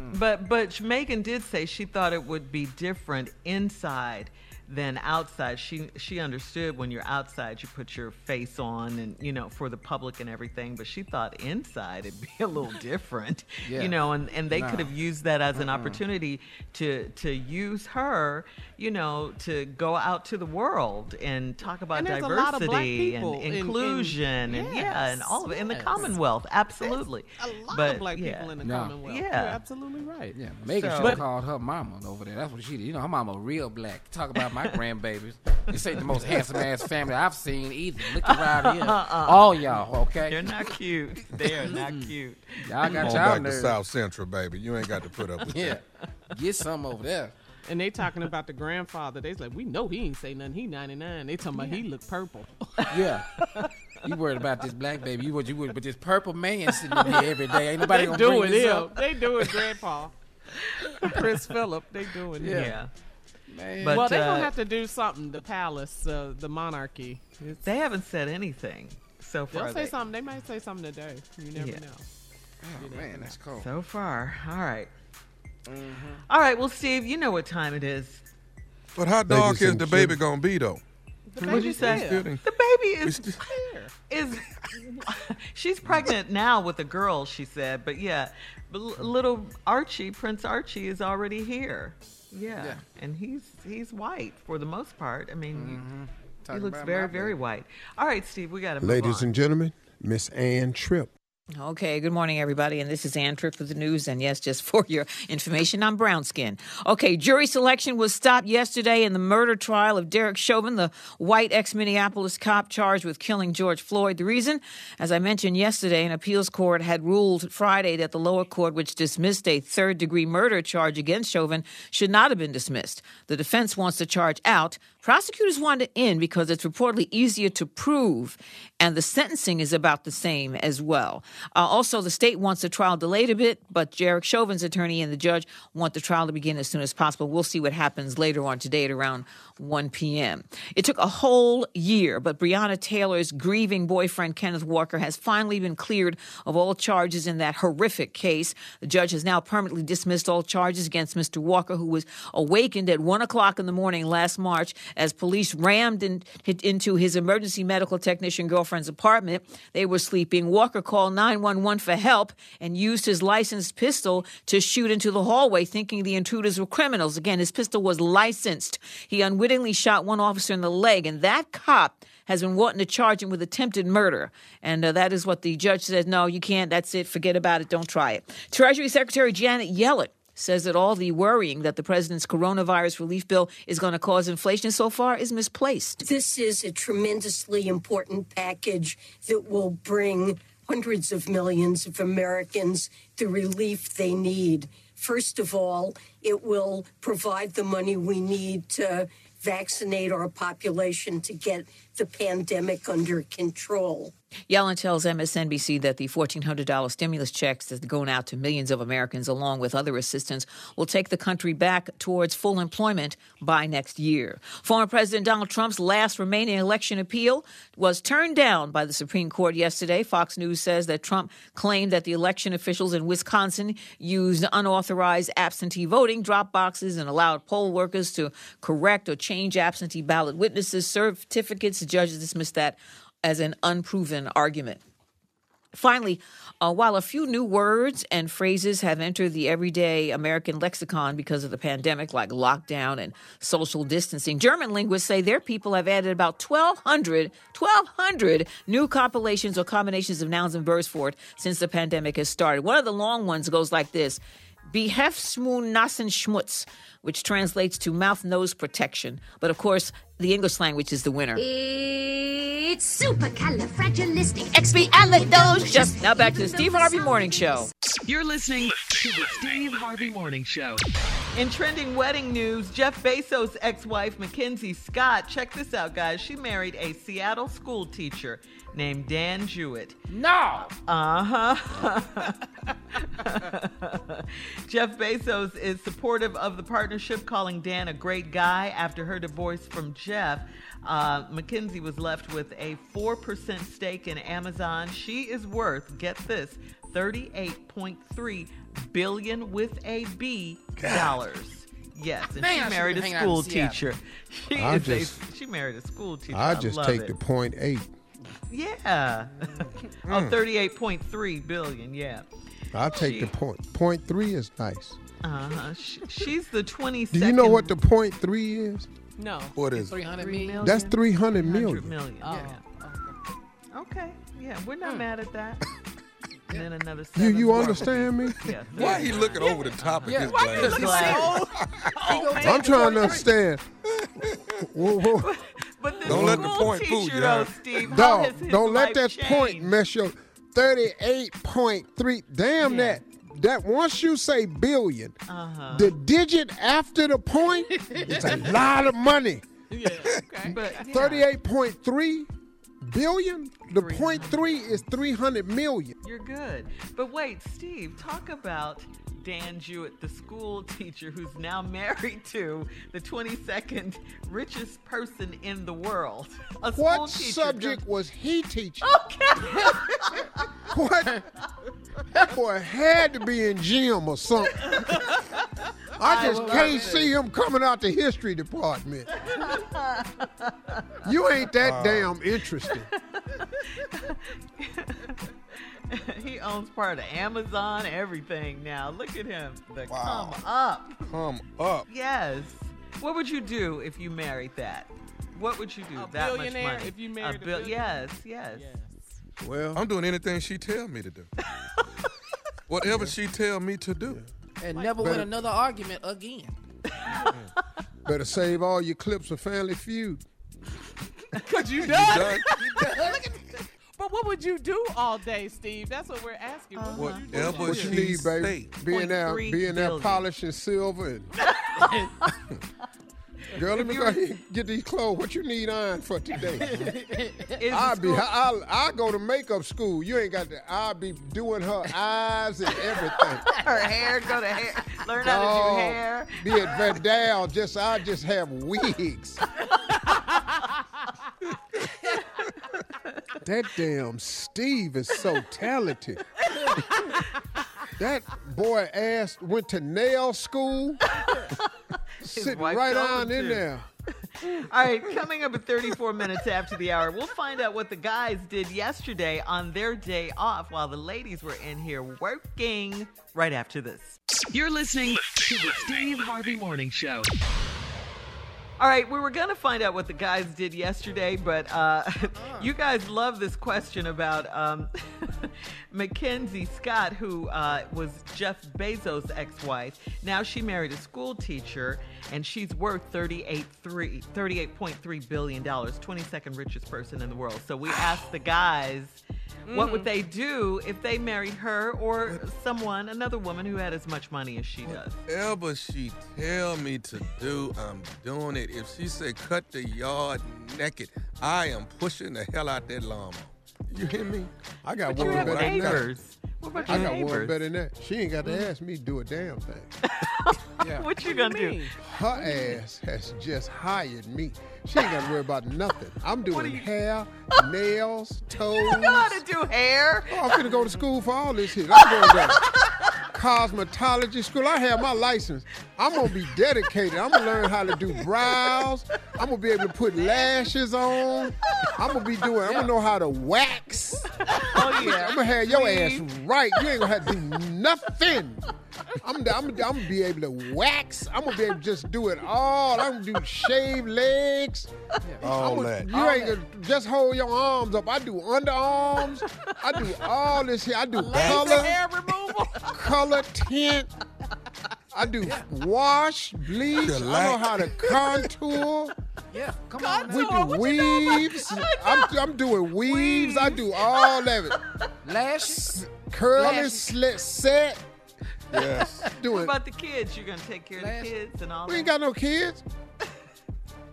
Mm. But but Meghan did say she thought it would be different inside than outside. She she understood when you're outside, you put your face on and, you know, for the public and everything. But she thought inside it'd be a little different, yeah. you know, and, and they nah. could have used that as an mm-mm. opportunity to to use her, you know, to go out to the world and talk about and diversity a lot of black people and inclusion in, in, and, yes, and, yeah, and all of it in the Commonwealth. Absolutely. There's a lot but, of black yeah. people in the no. Commonwealth. Yeah. You're absolutely right. Yeah. Megan so, called her mama over there. That's what she did. You know, her mama real black. Talk about my My grandbabies. This ain't the most handsome ass family I've seen either. Look around here. Uh-uh. All y'all, okay? They're not cute. They are not cute. Y'all got y'all back nerves. to South Central, baby. You ain't got to put up with yeah. that. Get some over there. And they talking about the grandfather. They's like, we know he ain't say nothing. He ninety-nine. They talking about yeah. he look purple. Yeah. You worried about this black baby. You what you worried, but this purple man sitting in here every day. Ain't nobody going to bring this him. up. They do it, Grandpa. Prince Philip. They do it. Yeah. yeah. Man. But, well, they're going to uh, have to do something, the palace, uh, the monarchy. It's, they haven't said anything so far. They'll say they, something. They might say something today. You never yeah. know. Oh, you never man, know. That's cool. So far. All right. Mm-hmm. All right. Well, Steve, you know what time it is. But how dark is the baby going to be, though? What did you say? The baby is there. Is, she's pregnant now with a girl, she said. But, yeah, little Archie, Prince Archie, is already here. Yeah. yeah, and he's he's white for the most part. I mean, mm-hmm. you, he looks very, very white. All right, Steve, we got to move on. Ladies and gentlemen, Miss Ann Tripp. Okay, good morning, everybody, and this is Ann Tripp with the news, and yes, just for your information, I'm brown skin. Okay, jury selection was stopped yesterday in the murder trial of Derek Chauvin, the white ex-Minneapolis cop charged with killing George Floyd. The reason, as I mentioned yesterday, an appeals court had ruled Friday that the lower court, which dismissed a third-degree murder charge against Chauvin, should not have been dismissed. The defense wants the charge out. Prosecutors want it in because it's reportedly easier to prove, and the sentencing is about the same as well. Uh, also, the state wants the trial delayed a bit, but Derek Chauvin's attorney and the judge want the trial to begin as soon as possible. We'll see what happens later on today at around one p.m. It took a whole year, but Breonna Taylor's grieving boyfriend, Kenneth Walker, has finally been cleared of all charges in that horrific case. The judge has now permanently dismissed all charges against Mister Walker, who was awakened at one o'clock in the morning last March as police rammed in, hit into his emergency medical technician girlfriend's apartment. They were sleeping. Walker called nine one one for help and used his licensed pistol to shoot into the hallway, thinking the intruders were criminals. Again, his pistol was licensed. He unwittingly shot one officer in the leg, and that cop has been wanting to charge him with attempted murder. And uh, that is what the judge said. No, you can't. That's it. Forget about it. Don't try it. Treasury Secretary Janet Yellen says that all the worrying that the president's coronavirus relief bill is going to cause inflation so far is misplaced. This is a tremendously important package that will bring hundreds of millions of Americans the relief they need. First of all, it will provide the money we need to vaccinate our population to get the pandemic under control. Yellen tells M S N B C that the fourteen hundred dollars stimulus checks that's going out to millions of Americans, along with other assistance, will take the country back towards full employment by next year. Former President Donald Trump's last remaining election appeal was turned down by the Supreme Court yesterday. Fox News says that Trump claimed that the election officials in Wisconsin used unauthorized absentee voting, drop boxes, and allowed poll workers to correct or change absentee ballot witnesses' certificates. The judges dismissed that as an unproven argument. Finally, uh, while a few new words and phrases have entered the everyday American lexicon because of the pandemic, like lockdown and social distancing, German linguists say their people have added about twelve hundred, twelve hundred new compilations or combinations of nouns and verbs for it since the pandemic has started. One of the long ones goes like this: Behelfsmund-Nasen-Schmutz, which translates to mouth-nose protection. But, of course, the English language is the winner. It's supercalifragilisticexpialidocious. Now back to the Steve Harvey Morning Show. You're listening to the Steve Harvey Morning Show. In trending wedding news, Jeff Bezos' ex-wife, Mackenzie Scott, check this out, guys. She married a Seattle school teacher named Dan Jewett. No! Uh-huh. Jeff Bezos is supportive of the partnership, calling Dan a great guy. After her divorce from Jeff, uh, Mackenzie was left with a four percent stake in Amazon. She is worth, get this, thirty-eight point three billion dollars with a B God. dollars. Yes, and she married a school teacher. She, is just, a, she married a school teacher. I'll just I take it. the point eight. Yeah. Mm. Oh, thirty-eight point three billion dollars, yeah. I'll take she, the point. Point three is nice. Uh-huh. She, she's the twenty-second. Do you know what the point three is? No. What is three hundred million? That's three hundred million. three hundred million. Oh. Yeah. Okay. Yeah, we're not mm. mad at that. And then another seven. You, you understand me? Yeah. Why are you looking over the top uh-huh. of yeah. this Why glass? You glass? Oh, I'm man. trying to understand. whoa, whoa. But this don't let the point fool you. Though, Steve, Dog, don't let that change? point mess your thirty-eight point three. Damn yeah. that. That once you say billion, uh-huh. the digit after the point, it's a lot of money. Yeah, okay. But, yeah. thirty-eight point three billion? The point three is three hundred million. You're good. But wait, Steve, talk about Dan Jewett, the school teacher who's now married to the twenty-second richest person in the world. A what subject was he teaching? Okay. What? That boy had to be in gym or something. I just I can't it. see him coming out the history department. You ain't that uh, damn interesting. He owns part of Amazon, everything now. Look at him. The wow. come up. Come up. Yes. What would you do if you married that? What would you do? A that billionaire much money? If you married a bill- a billionaire. Yes, yes, yes. Well, I'm doing anything she tell me to do. Whatever yeah. she tell me to do. And like, never win another argument again. Better save all your clips of Family Feud. Could you done? You done? You done? Look at this. But what would you do all day, Steve? That's what we're asking. Uh-huh. What would you do? Whatever she needs, baby. Being there, being there polishing silver. And girl, let me go here and get these clothes. What you need on for today? I'll be. I'll, I'll go to makeup school. You ain't got to. I'll be doing her eyes and everything. Her hair. Go to hair. Learn how oh, to do hair. Be at Vidal. Just I just have wigs. That damn Steve is so talented. That boy ass went to nail school. Sitting right on in there. All right, coming up at thirty-four minutes after the hour, we'll find out what the guys did yesterday on their day off while the ladies were in here working right after this. You're listening to the Steve Harvey Morning Show. All right, we were going to find out what the guys did yesterday, but uh, you guys love this question about um, Mackenzie Scott, who uh, was Jeff Bezos' ex-wife. Now she married a school teacher, and she's worth thirty-eight point three billion dollars, twenty-second richest person in the world. So we asked the guys, mm-hmm. what would they do if they married her or someone, another woman who had as much money as she does? Whatever she tell me to do, I'm doing it. If she say cut the yard naked, I am pushing the hell out that lawnmower. You hear me? I got one better than that. What about your I got neighbors? One better than that. She ain't got to ask me to do a damn thing. Yeah. What you gonna do? Her ass has just hired me. She ain't got to worry about nothing. I'm doing hair, nails, toes. You know how to do hair? Oh, I'm gonna go to school for all this shit. I'm going to cosmetology school. I have my license. I'm gonna be dedicated. I'm gonna learn how to do brows. I'm gonna be able to put lashes on. I'm gonna be doing. I'm gonna know how to wax. Oh yeah. I'm gonna have your ass right. You ain't gonna have to do nothing. I'm, I'm, I'm gonna be able to wax. I'm gonna be able to just do it all. I'm gonna do shave legs. All gonna, that. You all ain't that. Gonna just hold your arms up. I do underarms. I do all this shit. I do color, hair removal, color tint. I do wash, bleach. I know how to contour. Yeah, come contour, on. We do weaves. You know I'm, I'm doing weaves. weaves. I do all of it. Lashes, curly, slit, set. Yes. Do what it. About the kids? You're gonna take care Lash. Of the kids and all. We that? Ain't got no kids.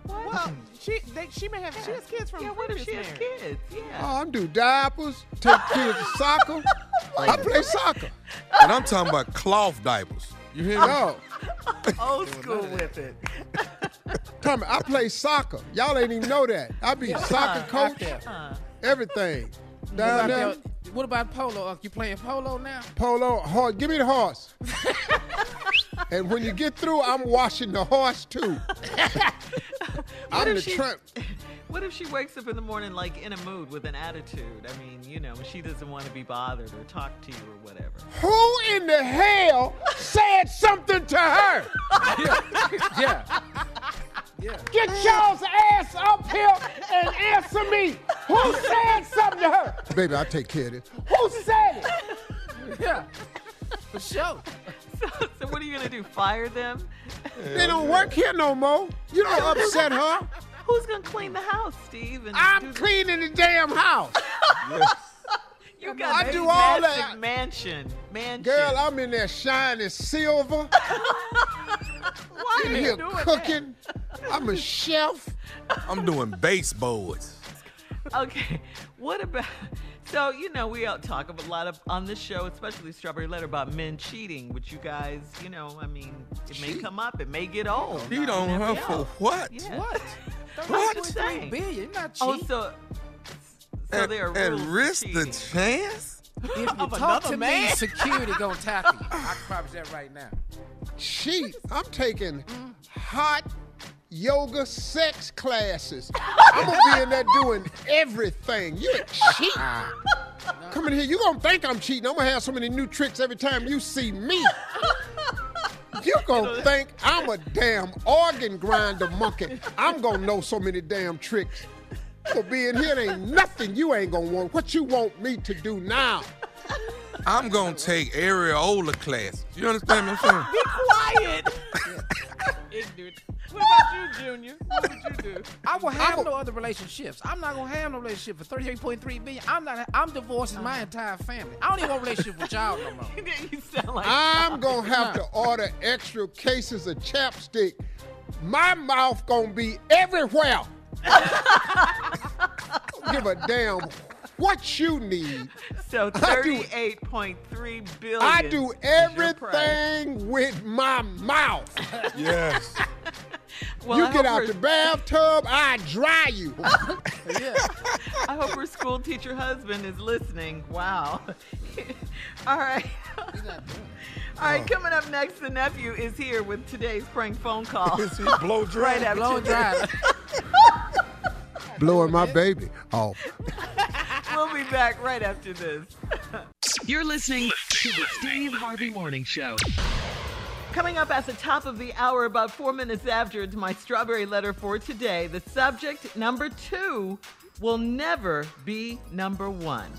What? Well, she they, she may have. Yeah. She has kids from. Yeah, what if she has kids? Yeah. Oh, I'm do diapers. Take kids to soccer. I play soccer, and I'm talking about cloth diapers. You hear me? Oh. Old school with it. Tommy, I play soccer. Y'all ain't even know that. I be yeah. soccer uh, coach. Uh. Everything. Down there. What about polo? Are you playing polo now? Polo, horse. Give me the horse. And when you get through, I'm washing the horse too. I'm the she, Trump. What if she wakes up in the morning like in a mood with an attitude? I mean, you know, she doesn't want to be bothered or talk to you or whatever. Who in the hell said something to her? yeah. yeah. Yeah. Get y'all's ass up here and answer me. Who said something to her? Baby, I'll take care of this. Who said it? Yeah, for sure. So, so what are you going to do, fire them? Hell they don't yeah. work here no more. You don't upset her. Who's going to clean the house, Steve? And I'm cleaning the-, the damn house. Yes. You got I do all that. Mansion. Mansion. Girl, I'm in there shining silver. Why in are you here doing cooking. That? I'm a chef. I'm doing baseboards. Okay. What about... So, you know, we all talk a lot of, on this show, especially Strawberry Letter, about men cheating, which you guys, you know, I mean, it cheat. May come up. It may get old. Cheat on her for what? Yeah. What? What? You're not cheating. Oh, so... So there are and rules risk the chance? If you of talk to man? Me, security gonna tackle you. I can promise that right now. Cheat. I'm taking hot yoga sex classes. I'm gonna be in there doing everything. You cheat. Come in here. You gonna think I'm cheating. I'm gonna have so many new tricks every time you see me. You gonna think I'm a damn organ grinder monkey. I'm gonna know so many damn tricks. For being here, there ain't nothing you ain't gonna want. What you want me to do now? I'm gonna take areola class. You understand me? Be quiet. Ignorant. What about you, Junior? What would you do? I will have a, no other relationships. I'm not gonna have no relationship for thirty-eight point three billion. I'm not. I'm divorcing my entire family. I don't even want a relationship with y'all no more. You sound like I'm gonna have to order extra cases of chapstick. My mouth gonna be everywhere. Don't give a damn what you need. So thirty-eight point three billion. I do everything with my mouth. Yes. Well, you I get out her... the bathtub, I dry you. Yeah. I hope her school teacher husband is listening. Wow. All right. He's not doing it. All right, oh. Coming up next, the nephew is here with today's prank phone call. Is he blow dry? Right after blow dry. blowing my baby off. We'll be back right after this. You're listening to the Steve Harvey Morning Show. Coming up at the top of the hour, about four minutes after, it's my strawberry letter for today. The subject, number two, will never be number one.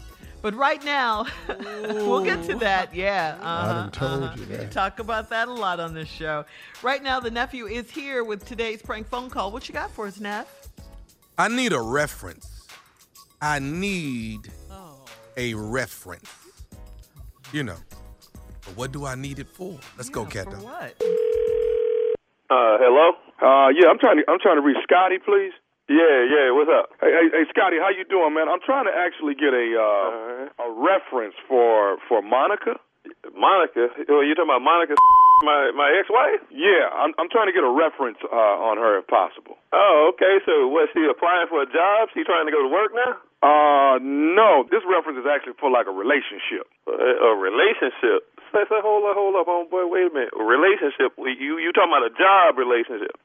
But right now, we'll get to that. Yeah. Uh-huh, I done told uh-huh. you that. We talk about that a lot on this show. Right now, the nephew is here with today's prank phone call. What you got for us, Neff? I need a reference. I need oh. a reference. You know. But what do I need it for? Let's yeah, go, Cat Dog. What? Uh, hello. Uh, yeah, I'm trying to. I'm trying to reach Scotty, please. Yeah, yeah. What's up? Hey, hey, hey Scotty, how you doing, man? I'm trying to actually get a uh, a reference for for Monica. Monica? Oh, you talking about Monica? My my ex-wife? Yeah, I'm I'm trying to get a reference uh, on her if possible. Oh, okay. So, was she applying for a job? She trying to go to work now? Uh, no. This reference is actually for like a relationship. A, a relationship. Say, say, hold up, hold up, homeboy. Wait a minute. A relationship? You you talking about a job relationship?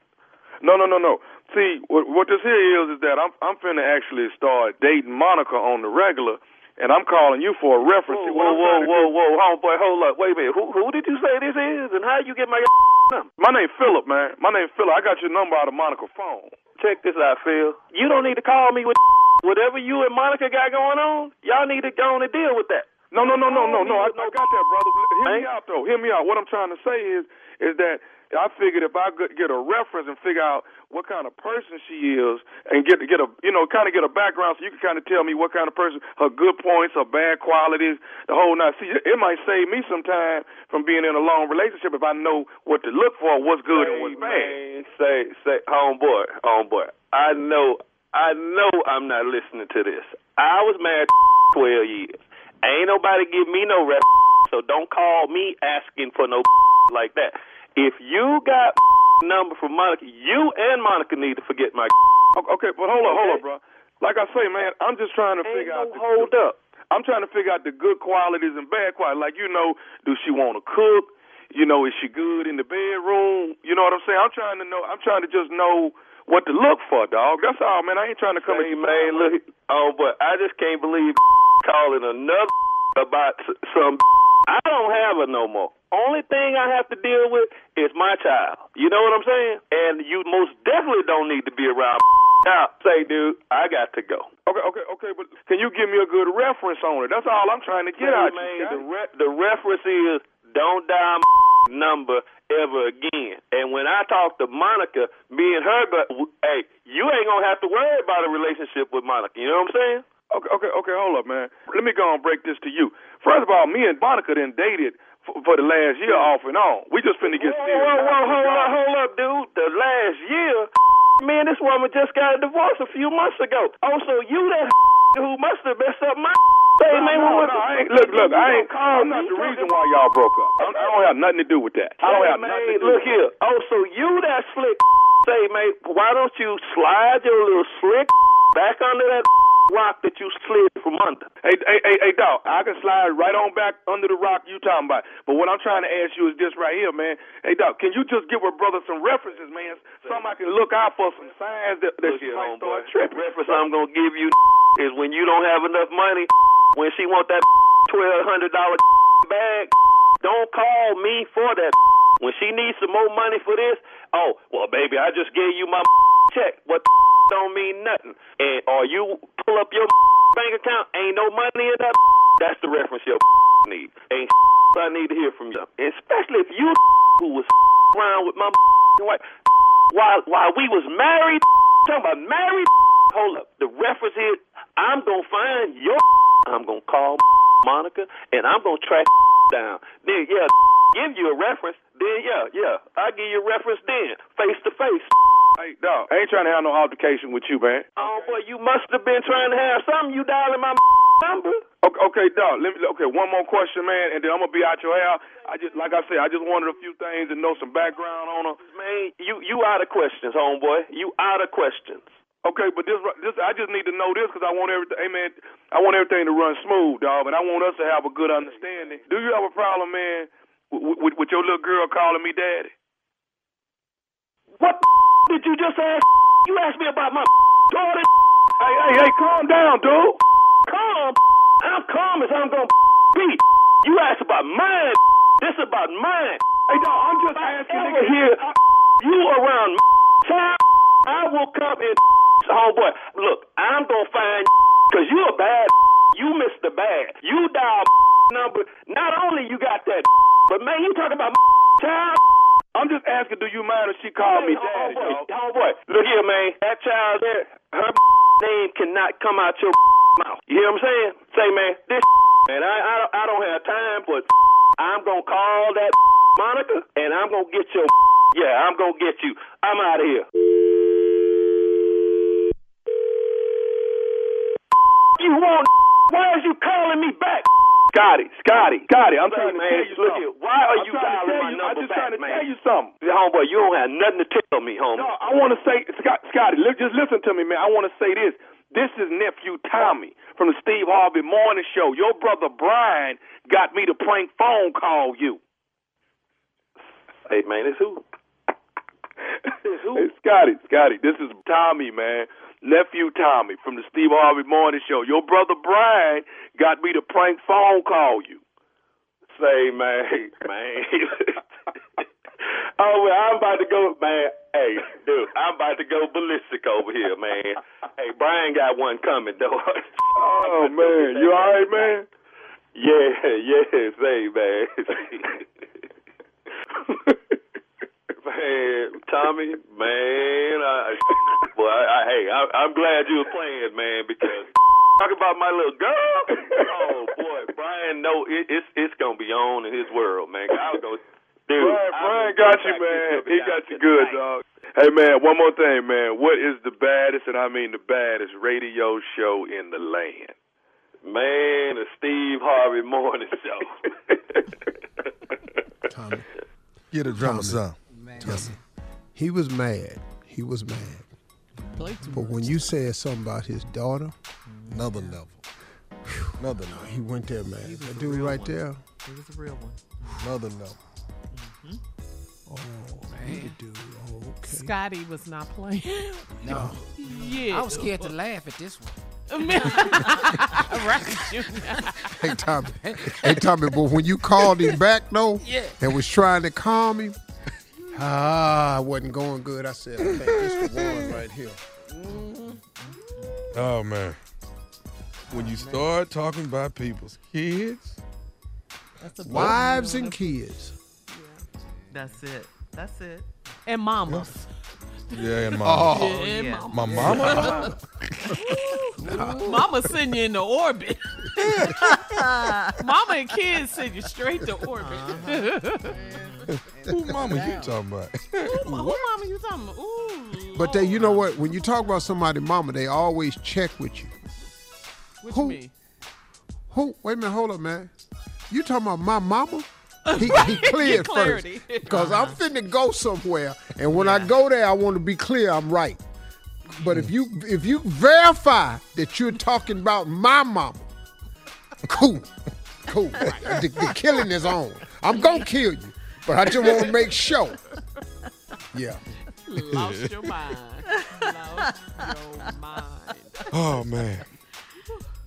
No, no, no, no. See, what what this here is is that I'm I'm finna actually start dating Monica on the regular. And I'm calling you for a reference. Whoa, whoa, whoa, whoa, whoa, homeboy, hold up. Wait a minute. Who who did you say this is? And how you get my number? My name's Philip, man. My name's Philip. I got your number out of Monica's phone. Check this out, Phil. You don't need to call me with whatever you and Monica got going on. Y'all need to go on and deal with that. No, no, no, no, no, no. I, I got that, brother. Hear me out, though. Hear me out. What I'm trying to say is is that I figured if I could get a reference and figure out what kind of person she is and get get a, you know, kind of get a background so you can kind of tell me what kind of person, her good points, her bad qualities, the whole nine. See, it might save me some time from being in a long relationship if I know what to look for, what's good hey, and what's man, bad. Say, say, homeboy, homeboy, I know, I know I'm not listening to this. I was married twelve years. Ain't nobody give me no rep, so don't call me asking for no like that. If you got number from Monica, you and Monica need to forget my. Okay, but hold on, okay. hold on, bro. Like I say, man, I'm just trying to Ain't figure no out. The, hold the, up. I'm trying to figure out the good qualities and bad qualities. Like, you know, do she want to cook? You know, is she good in the bedroom? You know what I'm saying? I'm trying to know. I'm trying to just know what to look for, dog. That's all, man. I ain't trying to come hey, at you, man. Look, oh, but I just can't believe calling another about some. I don't have her no more. Only thing I have to deal with is my child. You know what I'm saying? And you most definitely don't need to be around. Now, say, dude, I got to go. Okay, okay, okay, but can you give me a good reference on it? That's all I'm trying to get out of you. The, re- the reference is don't dial my number ever again. And when I talk to Monica, me and her, but hey, you ain't going to have to worry about a relationship with Monica. You know what I'm saying? Okay, okay, okay, hold up, man. Let me go and break this to you. First of all, me and Monica done dated f- for the last year off and on. We just finna get serious. Whoa, whoa, whoa, hold up, hold up, dude. The last year, me and this woman just got a divorce a few months ago. Oh, so you that who must have messed up my Hey, no, man, no, no, I ain't, look, look, I ain't calling. I'm not the reason why y'all broke up. I don't, I don't have nothing to do with that. I don't have man, nothing to do look with here. That. Oh, so you that slick say, man, why don't you slide your little slick back under that rock that you slid from under. Hey, hey, hey, hey, dog, I can slide right on back under the rock you talking about. But what I'm trying to ask you is this right here, man. Hey, dog, can you just give her brother some references, man? Something I can look out for, some signs that, that she might start tripping. The reference I'm going to give you is when you don't have enough money, when she want that twelve hundred dollars bag, don't call me for that. When she needs some more money for this, oh, well, baby, I just gave you my check. What the don't mean nothing. And or you pull up your bank account, ain't no money in that. That's the reference your need. Ain't I need to hear from you. Especially if you who was around with my wife while while we was married. Talking about married. Hold up. The reference is I'm gonna find your. I'm gonna call Monica and I'm gonna track down. Then yeah, give you a reference. Then yeah, yeah, I give you a reference. Then face to face. Hey, dog, I ain't trying to have no altercation with you, man. Oh, boy, you must have been trying to have something. You dialing my number. Okay, okay, dog. Let me, okay, one more question, man, and then I'm going to be out your hair. I just, like I said, I just wanted a few things and know some background on her. Man, you, you out of questions, homeboy. You out of questions. Okay, but this, this I just need to know this because I want everything, hey, man, I want everything to run smooth, dog, and I want us to have a good understanding. Do you have a problem, man, with, with, with your little girl calling me daddy? What the did you just ask? You asked me about my daughter. Hey, hey, hey, calm down, dude. Calm. I'm calm as I'm gonna be. You asked about mine. This is about mine. Hey, dog, I'm just asking nigga here. You around time, I will come and homeboy. Look, I'm gonna find because you a bad. You missed the bad. You dial number. Not only you got that, but man, you talking about time. I'm just asking, do you mind if she called hey, me daddy? Homeboy, homeboy, look here, man. That child there, her name cannot come out your mouth. You hear what I'm saying? Say, man, this man, I, I, I don't have time for it. I'm going to call that Monica, and I'm going to get your yeah, I'm going to get you. I'm out of here. You want why is you calling me back? Scotty, Scotty, Scotty, I'm saying, man, look something. Here, why are I'm you dialing my you, number I'm just back, trying to man? Tell you something. Homeboy, you don't have nothing to tell me, homie. No, I want to say, Scott, Scotty, look, just listen to me, man. I want to say this. This is Nephew Tommy from the Steve Harvey Morning Show. Your brother Brian got me to prank phone call you. Hey, man, this who? This who? Hey, Scotty, Scotty, this is Tommy, man. Nephew Tommy from the Steve Harvey Morning Show. Your brother Brian got me to prank phone call you. Say, man, man. Oh, well, I'm about to go, man. Hey, dude, I'm about to go ballistic over here, man. Hey, Brian got one coming, though. Oh, man. You all right, man? Yeah, yeah, say, man. Man, Tommy, man, I, well, I, I, hey, I, I'm glad you were playing, man, because talk about my little girl. Oh boy, Brian, no, it, it's it's gonna be on in his world, man. I'll go, dude. Brian, Brian got you, man. He got you good, dog. Hey, man, one more thing, man. What is the baddest, and I mean the baddest, radio show in the land? Man, the Steve Harvey Morning Show. Tommy, get a drum sound. Yes, he was mad. He was mad. But when you said something about his daughter, another level. Whew, another level. He went there, man. That dude right there. He was the real one. Another level. Mm-hmm. Oh, man. Dude. Oh, okay. Scotty was not playing. No. Yeah. I was scared to laugh at this one. Hey, Tommy. Hey, Tommy, but when you called him back, though, yeah. and was trying to calm him, Ah, I wasn't going good. I said, okay, this the one right here. Oh, man. When you start talking about people's kids, That's a wives and kids. Yeah. That's it. That's it. And mamas. Yeah, and mamas. Oh, yeah, and yeah. Mama. My mama? No. Mama send you into orbit. Mama and kids send you straight to orbit. Uh-huh. Who mama you talking about? Who mama you talking about? Ooh, but they, you know what? When you talk about somebody's mama, they always check with you. With who, me? Who? Wait a minute, hold up, man. You talking about my mama? He, he cleared first. Because uh-huh. I'm finna go somewhere, and when yeah. I go there, I want to be clear I'm right. But mm. if you if you verify that you're talking about my mama, cool, cool. the, the killing is on. I'm gonna kill you. But I just want to make sure. Yeah. Lost your mind. Lost your mind. Oh, man.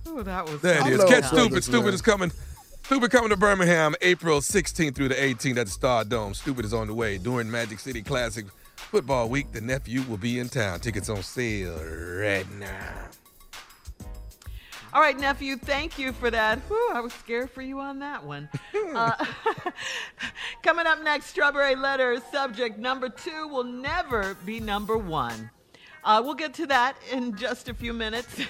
Oh, that was That is. Catch Stupid. Stupid is coming. Stupid coming to Birmingham April sixteenth through the eighteenth at the Star Dome. Stupid is on the way. During Magic City Classic Football Week, the nephew will be in town. Tickets on sale right now. All right, nephew, thank you for that. Whew, I was scared for you on that one. Uh, coming up next, Strawberry Letter subject number two will never be number one. Uh, we'll get to that in just a few minutes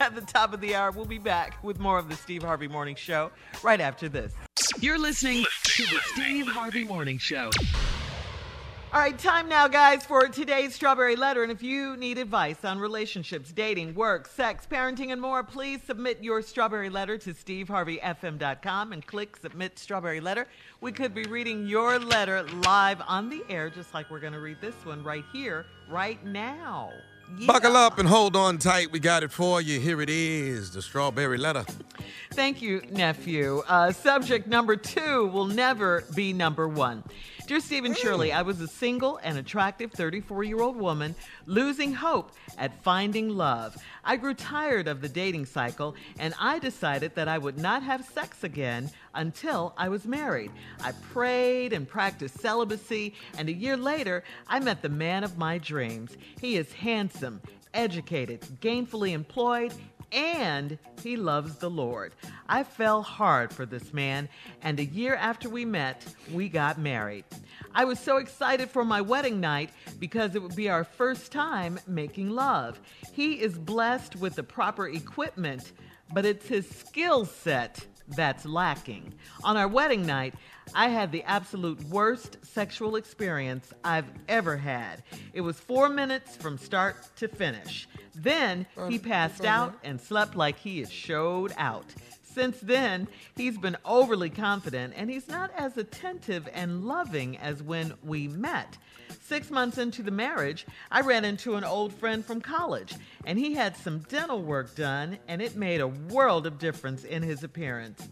at the top of the hour. We'll be back with more of the Steve Harvey Morning Show right after this. You're listening to the Steve Harvey Morning Show. All right, time now, guys, for today's Strawberry Letter. And if you need advice on relationships, dating, work, sex, parenting, and more, please submit your Strawberry Letter to steve harvey f m dot com and click Submit Strawberry Letter. We could be reading your letter live on the air, just like we're going to read this one right here, right now. Yeah. Buckle up and hold on tight. We got it for you. Here it is, the Strawberry Letter. Thank you, nephew. Uh, subject number two will never be number one. Dear Stephen Shirley, I was a single and attractive thirty-four-year-old woman losing hope at finding love. I grew tired of the dating cycle, and I decided that I would not have sex again until I was married. I prayed and practiced celibacy, and a year later, I met the man of my dreams. He is handsome, educated, gainfully employed, and he loves the Lord. I fell hard for this man, and a year after we met, we got married. I was so excited for my wedding night because it would be our first time making love. He is blessed with the proper equipment, but it's his skill set that's lacking. On our wedding night, I had the absolute worst sexual experience I've ever had. It was four minutes from start to finish. Then he passed out and slept like he is showed out. Since then, he's been overly confident, and he's not as attentive and loving as when we met. Six months into the marriage, I ran into an old friend from college, and he had some dental work done, and it made a world of difference in his appearance.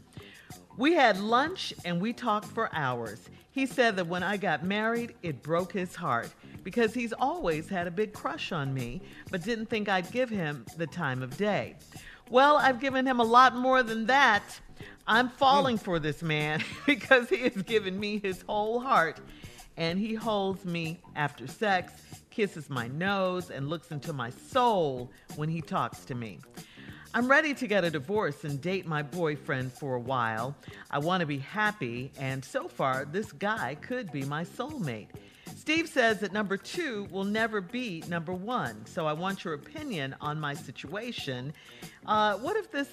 We had lunch, and we talked for hours. He said that when I got married, it broke his heart because he's always had a big crush on me, but didn't think I'd give him the time of day. Well, I've given him a lot more than that. I'm falling for this man because he has given me his whole heart, and he holds me after sex, kisses my nose, and looks into my soul when he talks to me. I'm ready to get a divorce and date my boyfriend for a while. I want to be happy, and so far, this guy could be my soulmate. Steve says that number two will never be number one, so I want your opinion on my situation. Uh, what if this,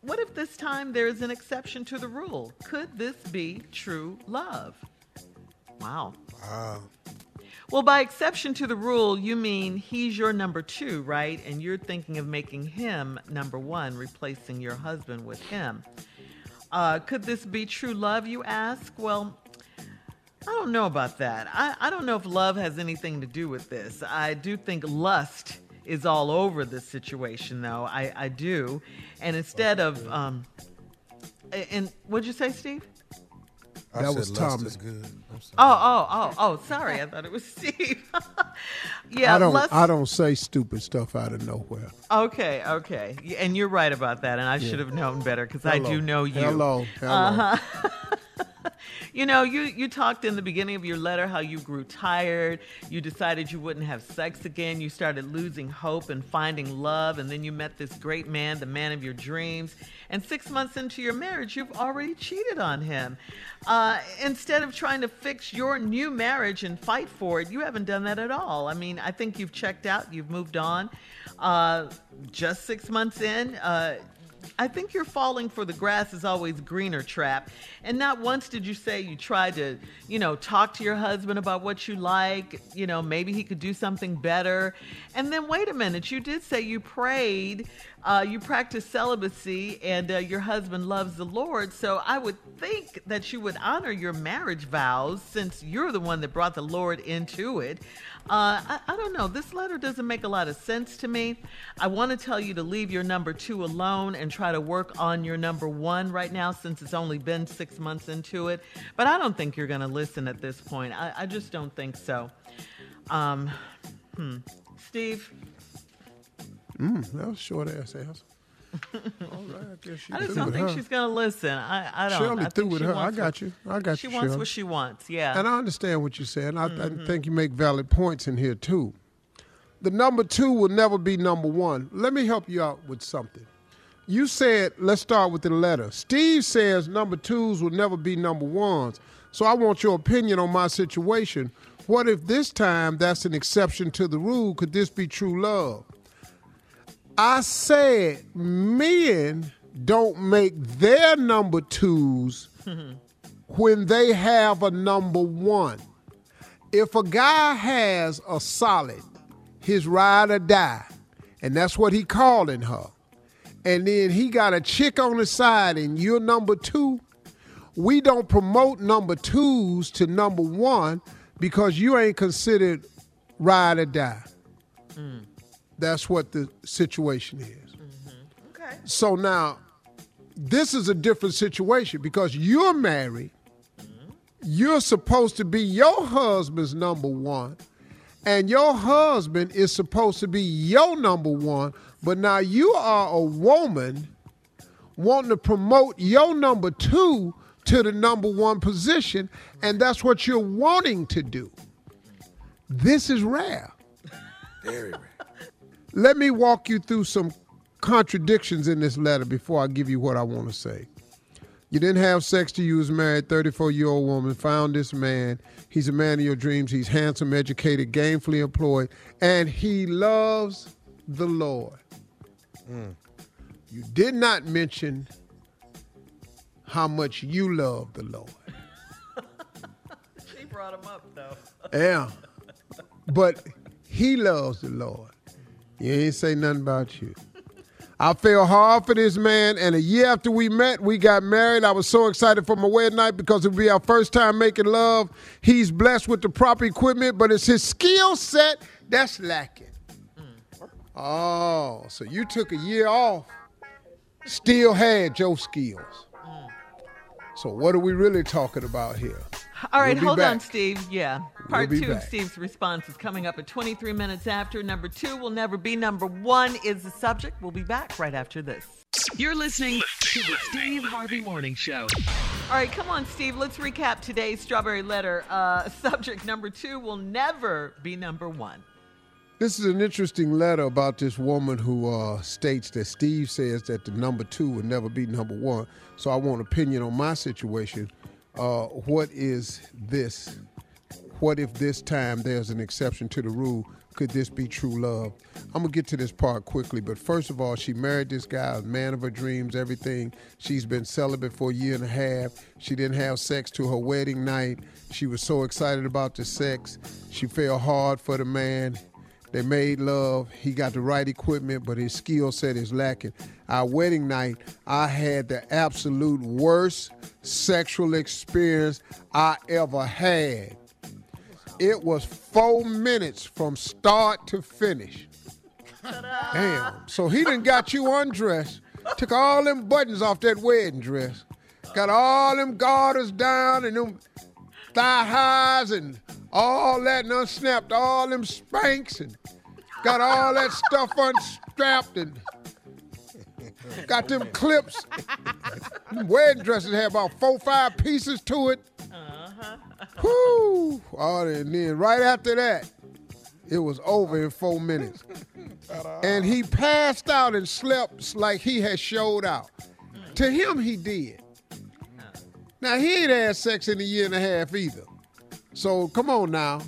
what if this time there is an exception to the rule? Could this be true love? Wow. Wow. Well, by exception to the rule, you mean he's your number two, right? And you're thinking of making him number one, replacing your husband with him. Uh, could this be true love, you ask? Well, I don't know about that. I, I don't know if love has anything to do with this. I do think lust is all over this situation, though. I, I do. And instead of... Um, and what'd you say, Steve? I that was Thomas. Good. I'm sorry. Oh, oh, oh, oh! Sorry, I thought it was Steve. Yeah, I don't. Lust... I don't say stupid stuff out of nowhere. Okay, okay, and you're right about that, and I yeah. should have known better because I do know you. Hello, hello. Uh-huh. You know, you, you talked in the beginning of your letter how you grew tired, you decided you wouldn't have sex again, you started losing hope and finding love, and then you met this great man, the man of your dreams, and six months into your marriage, you've already cheated on him. Uh, instead of trying to fix your new marriage and fight for it, you haven't done that at all. I mean, I think you've checked out, you've moved on. Uh, just six months in, uh, I think you're falling for the grass is always greener trap. And not once did you say you tried to, you know, talk to your husband about what you like, you know, maybe he could do something better. And then wait a minute, you did say you prayed, uh, you practiced celibacy, and uh, your husband loves the Lord. So I would think that you would honor your marriage vows since you're the one that brought the Lord into it. Uh, I, I don't know. This letter doesn't make a lot of sense to me. I want to tell you to leave your number two alone and try to work on your number one right now since it's only been six months into it. But I don't think you're going to listen at this point. I, I just don't think so. Um, hmm. Steve? Mm, that was short-ass ass. All right, I guess she I just don't think her. she's going to listen. I, I don't. Shirley I through with her. I got you. I got she you. She wants Shirley. what she wants. Yeah. And I understand what you're saying. I, mm-hmm. I think you make valid points in here too. The number two will never be number one. Let me help you out with something. You said let's start with the letter. Steve says number twos will never be number ones. So I want your opinion on my situation. What if this time that's an exception to the rule? Could this be true love? I said men don't make their number twos when they have a number one. If a guy has a solid, his ride or die, and that's what he calling her, and then he got a chick on the side and you're number two, we don't promote number twos to number one because you ain't considered ride or die. Mm. That's what the situation is. Mm-hmm. Okay. So now, this is a different situation because you're married, mm-hmm. You're supposed to be your husband's number one, and your husband is supposed to be your number one, but now you are a woman wanting to promote your number two to the number one position, and that's what you're wanting to do. This is rare. Very rare. Let me walk you through some contradictions in this letter before I give you what I want to say. You didn't have sex till you was married, thirty-four-year-old woman, found this man. He's a man of your dreams. He's handsome, educated, gainfully employed, and he loves the Lord. Mm. You did not mention how much you love the Lord. She brought him up, though. Yeah, but he loves the Lord. You ain't say nothing about you. I fell hard for this man, and a year after we met, we got married. I was so excited for my wedding night because it would be our first time making love. He's blessed with the proper equipment, but it's his skill set that's lacking. Mm. Oh, so you took a year off, still had your skills. Mm. So what are we really talking about here? All right, we'll hold back. on, Steve. Yeah. Part we'll two back. of Steve's response is coming up at twenty-three minutes after. Number two will never be number one is the subject. We'll be back right after this. You're listening to the Steve Harvey Morning Show. All right, come on, Steve. Let's recap today's Strawberry Letter. Uh, subject number two will never be number one. This is an interesting letter about this woman who uh, states that Steve says that the number two will never be number one. So I want an opinion on my situation. Uh, what is this? What if this time there's an exception to the rule? Could this be true love? I'm going to get to this part quickly, but first of all, she married this guy, a man of her dreams, everything. She's been celibate for a year and a half. She didn't have sex till her wedding night. She was so excited about the sex. She fell hard for the man. They made love. He got the right equipment, but his skill set is lacking. Our wedding night, I had the absolute worst sexual experience I ever had. It was four minutes from start to finish. Damn. So he done got you undressed, took all them buttons off that wedding dress, got all them garters down and them thigh highs and all that, and unsnapped all them Spanx and got all that stuff unstrapped and got them clips. Them wedding dresses have about four, five pieces to it. Uh-huh. Whoo! All right, and then right after that, it was over in four minutes. And he passed out and slept like he had showed out. To him, he did. Now, he ain't had sex in a year and a half either. So come on now,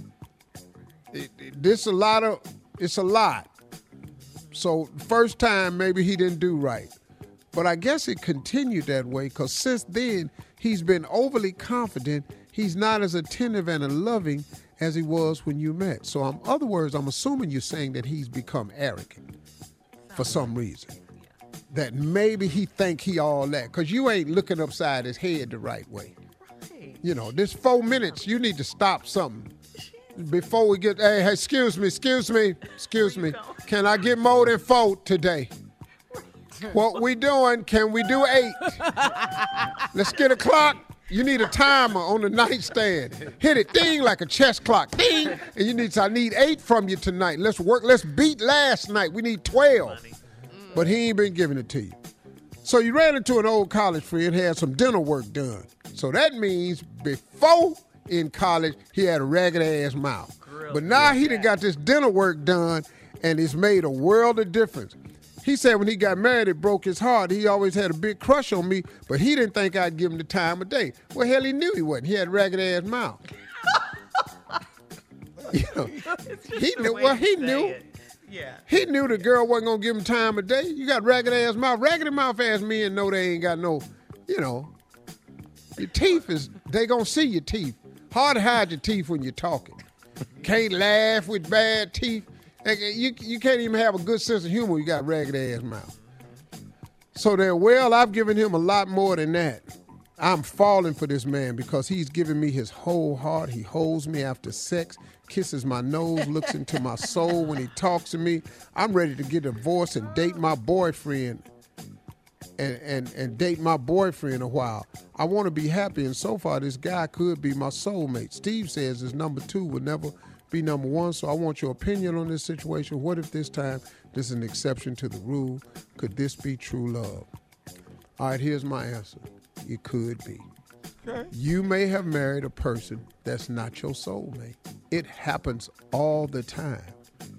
it, it, this a lot of it's a lot. So first time maybe he didn't do right, but I guess it continued that way because since then he's been overly confident. He's not as attentive and loving as he was when you met. So in other words, I'm assuming you're saying that he's become arrogant for some reason. Yeah. That maybe he think he all that because you ain't looking upside his head the right way. You know, this four minutes, you need to stop something. Before we get, hey, hey, excuse me, excuse me, excuse me. Can I get more than four today? What we doing, can we do eight? Let's get a clock. You need a timer on the nightstand. Hit it, ding, like a chess clock, ding. And you need to, I need eight from you tonight. Let's work, let's beat last night. We need twelve. But he ain't been giving it to you. So you ran into an old college friend, had some dental work done. So that means before in college, he had a ragged-ass mouth. Real but now he done got this dental work done, and it's made a world of difference. He said when he got married, it broke his heart. He always had a big crush on me, but he didn't think I'd give him the time of day. Well, hell, he knew he wasn't. He had a ragged-ass mouth. You know, he knew. Well, he knew. It. Yeah. He knew the girl wasn't going to give him time of day. You got ragged-ass mouth. Ragged-mouth-ass men know they ain't got no, you know, your teeth is, they gonna see your teeth. Hard to hide your teeth when you're talking. Can't laugh with bad teeth. You, you can't even have a good sense of humor when you got a ragged ass mouth. So then, well, I've given him a lot more than that. I'm falling for this man because he's giving me his whole heart. He holds me after sex, kisses my nose, looks into my soul when he talks to me. I'm ready to get a divorce and date my boyfriend. and, and, and date my boyfriend a while. I want to be happy, and so far this guy could be my soulmate. Steve says his number two would never be number one, so I want your opinion on this situation. What if this time this is an exception to the rule? Could this be true love? All right, here's my answer. It could be. Okay. You may have married a person that's not your soulmate. It happens all the time.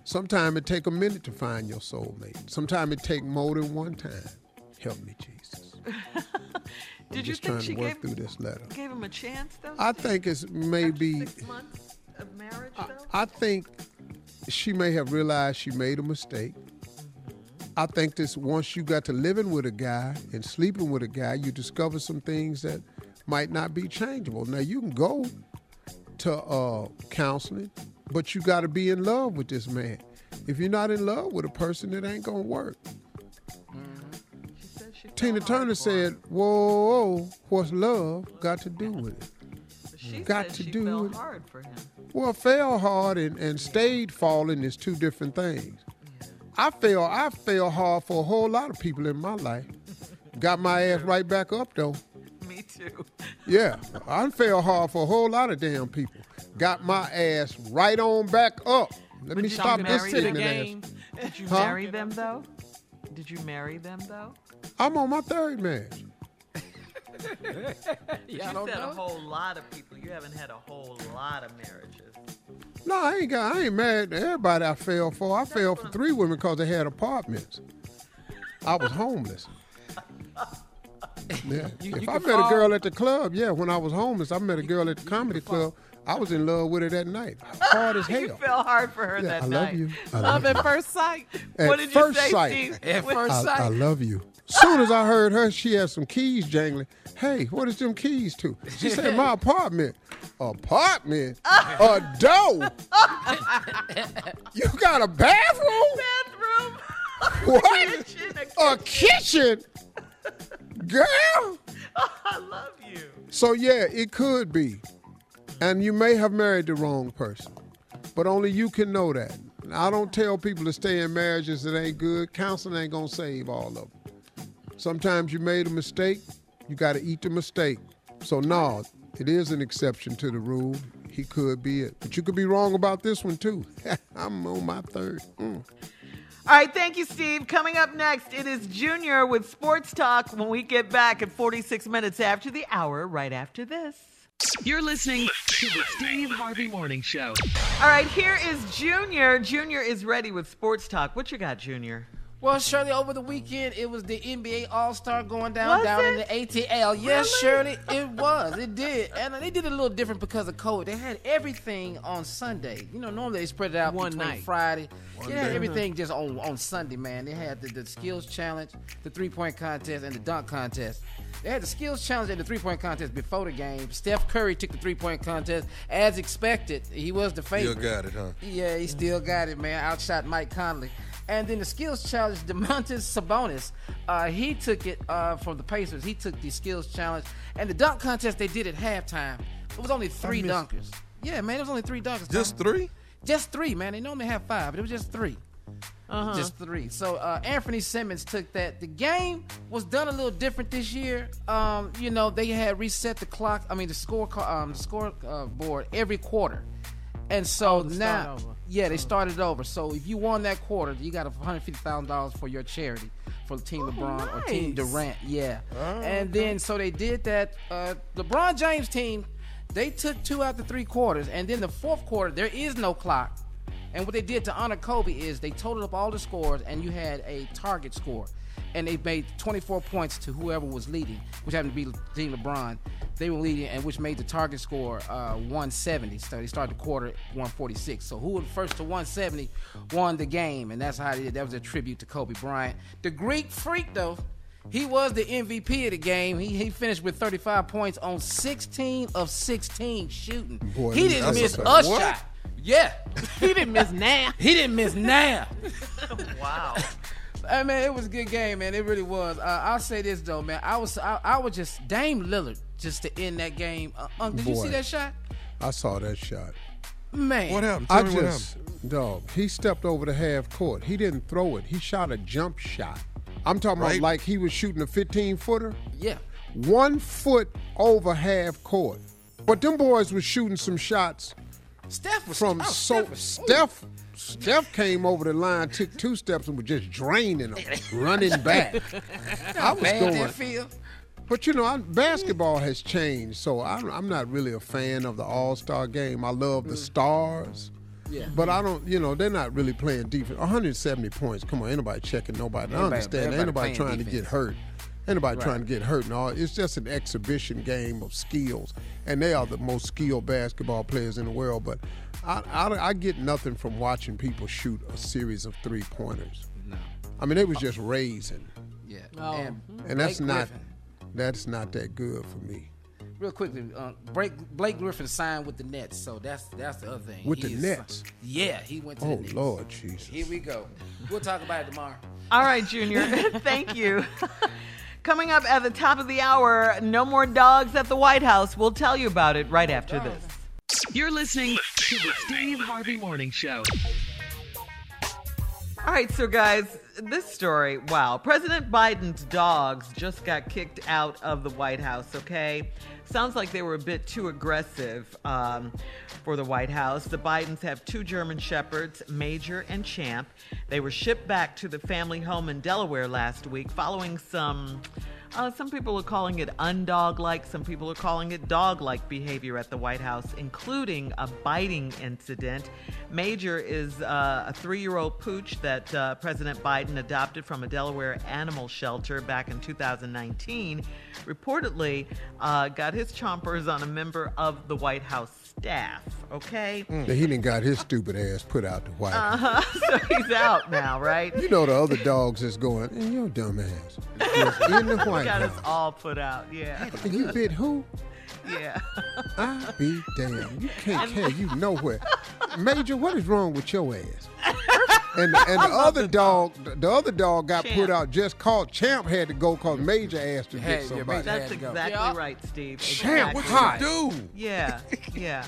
Sometimes it take a minute to find your soulmate. Sometimes it take more than one time. Help me, Jesus. Did you think she gave, this letter. gave him a chance, though? I think it's maybe... After six months of marriage, I, though? I think she may have realized she made a mistake. I think this, once you got to living with a guy and sleeping with a guy, you discover some things that might not be changeable. Now, you can go to uh, counseling, but you got to be in love with this man. If you're not in love with a person, it ain't going to work. Tina Turner said, whoa, whoa, what's love got to do with it? She got said to she do fell with hard it. for him. Well, fell hard and, and stayed falling is two different things. Yeah. I fell I fell hard for a whole lot of people in my life. Got my ass right back up, though. Me too. Yeah, I fell hard for a whole lot of damn people. Got my ass right on back up. Let Would me stop this sitting in ass. Did you huh? marry them, though? Did you marry them, though? I'm on my third marriage. You said know. a whole lot of people. You haven't had a whole lot of marriages. No, I ain't got. I ain't married to everybody I fell for. I That's fell for three women because they had apartments. I was homeless. Yeah. You, if you I met fall. a girl at the club, yeah, when I was homeless, I met a girl at the you comedy club. I was in love with her that night. Hard as hell. You fell hard for her yeah, that I night. I love you. I love, love you. at first sight. At what did first you say, sight. Steve? At first I, sight. I love you. Soon as I heard her, she had some keys jangling. Hey, what is them keys to? She said, my apartment. Apartment? A door? You got a bathroom? Bathroom. What? Kitchen, a kitchen? A kitchen? Girl. Oh, I love you. So, yeah, it could be. And you may have married the wrong person, but only you can know that. I don't tell people to stay in marriages that ain't good. Counseling ain't going to save all of them. Sometimes you made a mistake, you got to eat the mistake. So, no, it is an exception to the rule. He could be it. But you could be wrong about this one, too. I'm on my third. Mm. All right, thank you, Steve. Coming up next, it is Junior with Sports Talk when we get back at forty-six minutes after the hour, right after this. You're listening to the Steve Harvey Morning Show. All right, here is Junior. Junior is ready with Sports Talk. What you got, Junior? Well, Shirley, over the weekend, it was the N B A All-Star going down was down it? in the A T L. Yes, really? Shirley, it was. It did. And they did it a little different because of COVID. They had everything on Sunday. You know, normally they spread it out One between night. Friday. One they had day. everything just on, on Sunday, man. They had the, the skills challenge, the three-point contest, and the dunk contest. They had the skills challenge and the three-point contest before the game. Steph Curry took the three-point contest as expected. He was the favorite. Still got it, huh? Yeah, he still got it, man. Outshot Mike Conley. And then the skills challenge, Domantas Sabonis, uh, he took it uh, from the Pacers. He took the skills challenge. And the dunk contest they did at halftime, it was only three dunkers. It. Yeah, man, it was only three dunkers. Just time. three? Just three, man. They normally have five, but it was just three. Uh-huh. Just three. So uh, Anthony Simmons took that. The game was done a little different this year. Um, you know, they had reset the clock. I mean, the score um, the scoreboard uh, every quarter, and so oh, now, yeah, they started over. So if you won that quarter, you got one hundred fifty thousand dollars for your charity for Team oh, LeBron nice. or Team Durant. Yeah, oh, and okay. then so they did that. Uh, LeBron James team, they took two out the three quarters, and then the fourth quarter there is no clock. And what they did to honor Kobe is they totaled up all the scores, and you had a target score. And they made twenty-four points to whoever was leading, which happened to be Team LeBron. They were leading, and which made the target score uh, one seventy. So they started the quarter at one forty-six. So who was first to one seventy won the game, and that's how they did. That was a tribute to Kobe Bryant. The Greek Freak, though, he was the M V P of the game. He he finished with thirty-five points on sixteen of sixteen shooting. Boy, he didn't miss a, a shot. Yeah. He didn't miss now. He didn't miss now. Wow. I mean, it was a good game, man. It really was. Uh, I'll say this, though, man. I was I, I was just Dame Lillard just to end that game. Uh, um, did Boy, you see that shot? I saw that shot. Man. What happened? Tell I me just, what happened. Dog, he stepped over the half court. He didn't throw it. He shot a jump shot. I'm talking right? about like he was shooting a fifteen-footer? Yeah. One foot over half court. But them boys was shooting some shots. Steph was from oh, so Steph, was, Steph, Steph came over the line, took two steps, and was just draining them, running back. I was bad going. That field. But you know, I, basketball has changed, so I, I'm not really a fan of the All-Star game. I love the stars, yeah. But I don't. You know, they're not really playing defense. one hundred seventy points. Come on, ain't nobody checking nobody. Anybody, I understand. Ain't nobody trying defense. to get hurt. Ain't nobody right. trying to get hurt and all. It's just an exhibition game of skills, and they are the most skilled basketball players in the world. But I, I, I get nothing from watching people shoot a series of three-pointers. No, I mean they was just raising. Yeah, oh. and, and that's Blake not Griffin. that's not that good for me. Real quickly, uh, Blake, Blake Griffin signed with the Nets, so that's that's the other thing. With he the is, Nets? Yeah, he went to oh, the Nets. Oh, Lord Jesus. Here we go. We'll talk about it tomorrow. All right, Junior. Thank you. Coming up at the top of the hour, no more dogs at the White House. We'll tell you about it right after this. You're listening to the Steve Harvey Morning Show. All right, so guys, this story, wow. President Biden's dogs just got kicked out of the White House, okay? Sounds like they were a bit too aggressive um, for the White House. The Bidens have two German Shepherds, Major and Champ. They were shipped back to the family home in Delaware last week following some, uh, some people are calling it undog-like, some people are calling it dog-like behavior at the White House, including a biting incident. Major is uh, a three-year-old pooch that uh, President Biden adopted from a Delaware animal shelter back in two thousand nineteen, reportedly uh, got his chompers on a member of the White House staff, okay? Mm. He done got his stupid ass put out the White uh-huh. House. So he's out now, right? You know the other dogs is going, hey, your dumb ass. In the White got House. Got us all put out, yeah. You bit who? Yeah. I be damn. You can't care. You nowhere. Major, what is wrong with your ass? And the, and the other dog, dog, the other dog got Champ. put out. Just called Champ had to go because Major asked to hey, get somebody. That's exactly yeah. right, Steve. Champ, exactly. What you do? Yeah, yeah.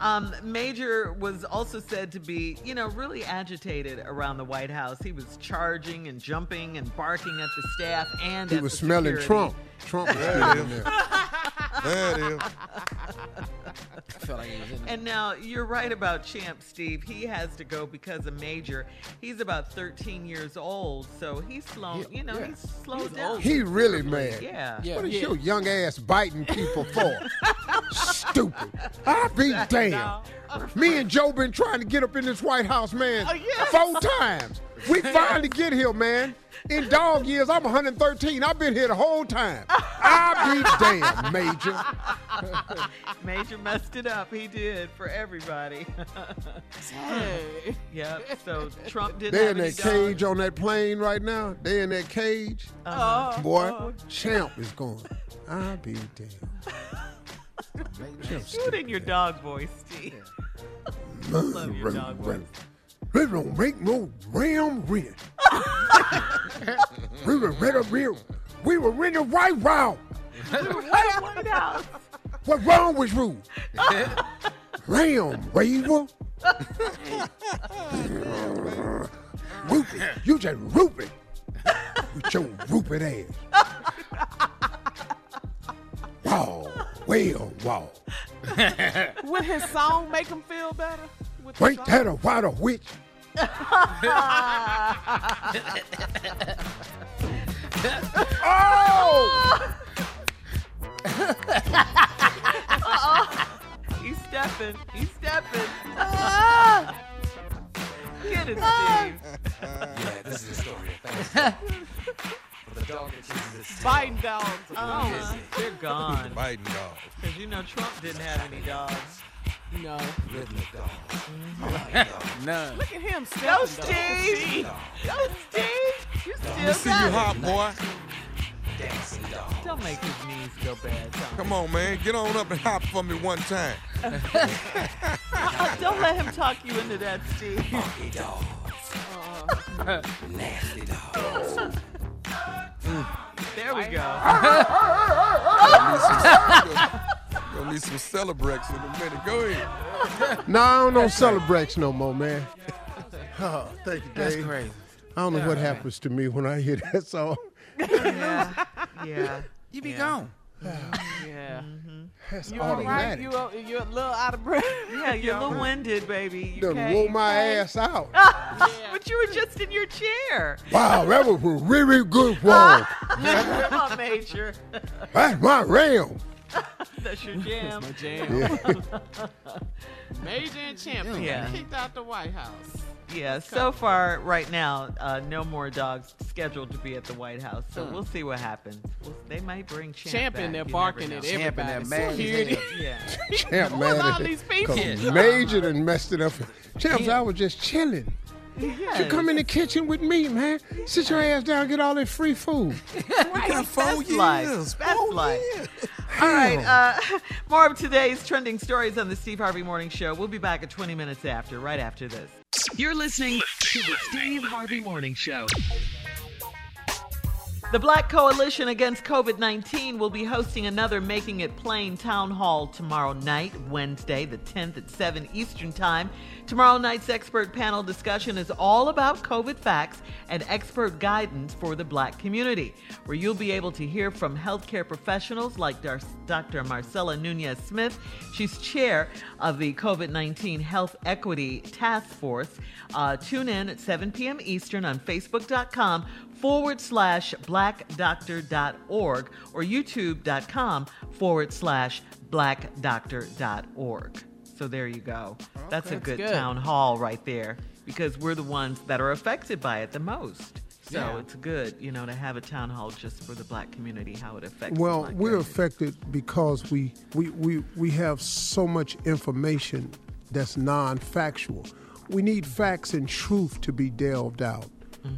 Um, Major was also said to be, you know, really agitated around the White House. He was charging and jumping and barking at the staff and he at the He was smelling security. Trump. Trump was still in there. There it is. And now you're right about Champ, Steve. He has to go because of Major. He's about thirteen years old, so he's slow. You know, yeah. he's slowed he's down. Old. He really mad. Yeah. yeah. What is yeah. your young ass biting people for? Stupid. I be damned. No. Me and Joe been trying to get up in this White House, man, oh, yes. four times. We finally get here, man. In dog years, I'm one hundred thirteen. I've been here the whole time. I be damned, Major. Major messed it up. He did for everybody. Hey. Yep, so Trump didn't They're have in that cage dogs. on that plane right now. They in that cage. Uh-huh. Boy, oh. Champ is gone. I be damned. Do it in your dog voice, Steve. Love your dog voice. We don't make no damn rent. We were in a real. We were in the White House. The White House. What's wrong with you? Ram raver. Rupert, you just Rupert with your Rupert ass. Wow, well, wow. Would his song make him feel better? Ain't that a water witch? Oh! Uh-oh. He's stepping. He's stepping. Get it, Steve. Yeah, this is a story. The dog Biden dogs. Uh-huh. They're gone. Biden dogs. Because you know Trump didn't have any dogs. No. Ridley dog. Mm-hmm. None. Look at him still. No, Steve. No, Steve. You still got see you hot, boy. Dancing dog. Don't make his knees go bad, Tom. Come on, man. Get on up and hop for me one time. uh-uh, don't let him talk you into that, Steve. Funky dogs. Uh. Nasty dogs. Mm. There we go. Gonna need some Celebrex in a minute. Go ahead. No, I don't know Celebrex no more, man. Oh, thank you, Dave. That's crazy. I don't know All what right. happens to me when I hear that song. Yeah, yeah. You be yeah. gone. Yeah. Mm-hmm. That's you automatic. All right. you, you're a little out of breath. Yeah, you're a little winded, baby. You done roll my ass out. Yeah. But you were just in your chair. Wow, that was a really good walk. Come on, Major. That's my realm. That's your jam. That's my jam. Yeah. Major and Champion yeah. kicked out the White House. Yeah, so far right now, uh, no more dogs scheduled to be at the White House. So mm. we'll see what happens. We'll, they might bring Champ Champ in there barking at everybody. Champ in there mad. Yeah. Champ mad at all these people. Major done messed it up. Champ, yeah. I was just chilling. Yes. You come in the kitchen with me, man. Yeah. Sit your ass down and get all that free food. Right. That's four years. Life. That's four life. Years. All right. Uh, more of today's trending stories on the Steve Harvey Morning Show. We'll be back at twenty minutes after, right after this. You're listening to the Steve Harvey Morning Show. The Black Coalition Against COVID nineteen will be hosting another Making It Plain town hall tomorrow night, Wednesday, the tenth at seven Eastern Time. Tomorrow night's expert panel discussion is all about COVID facts and expert guidance for the Black community, where you'll be able to hear from healthcare professionals like Doctor Marcella Nunez-Smith. She's chair of the COVID nineteen Health Equity Task Force. Uh, tune in at seven p.m. Eastern on Facebook.com forward slash black doctor dot org or youtube.com forward slash black doctor dot org. So there you go. Okay, that's a good, good town hall right there because we're the ones that are affected by it the most. So yeah. it's good, you know, to have a town hall just for the Black community, how it affects well, the Black we're community. Affected because we, we, we, we have so much information that's non-factual. We need facts and truth to be delved out.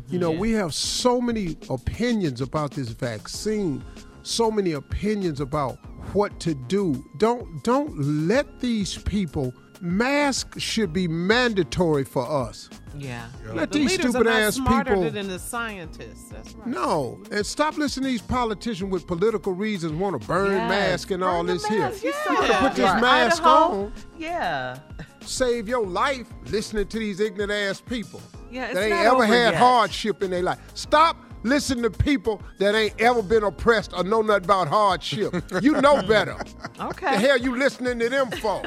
You know, yeah. we have so many opinions about this vaccine, so many opinions about what to do. Don't don't let these people, masks should be mandatory for us. Yeah. yeah. Let the these stupid ass people. Leaders are not smarter than the scientists. That's right. No. And stop listening to these politicians with political reasons want to burn yes. masks and burn all this mask. Here. Yeah. You want to put this right. mask Idaho. On. Yeah. Save your life listening to these ignorant ass people. Yeah, they ain't ever had yet. Hardship in their life. Stop listening to people that ain't ever been oppressed or know nothing about hardship. You know better. Okay. The hell you listening to them for?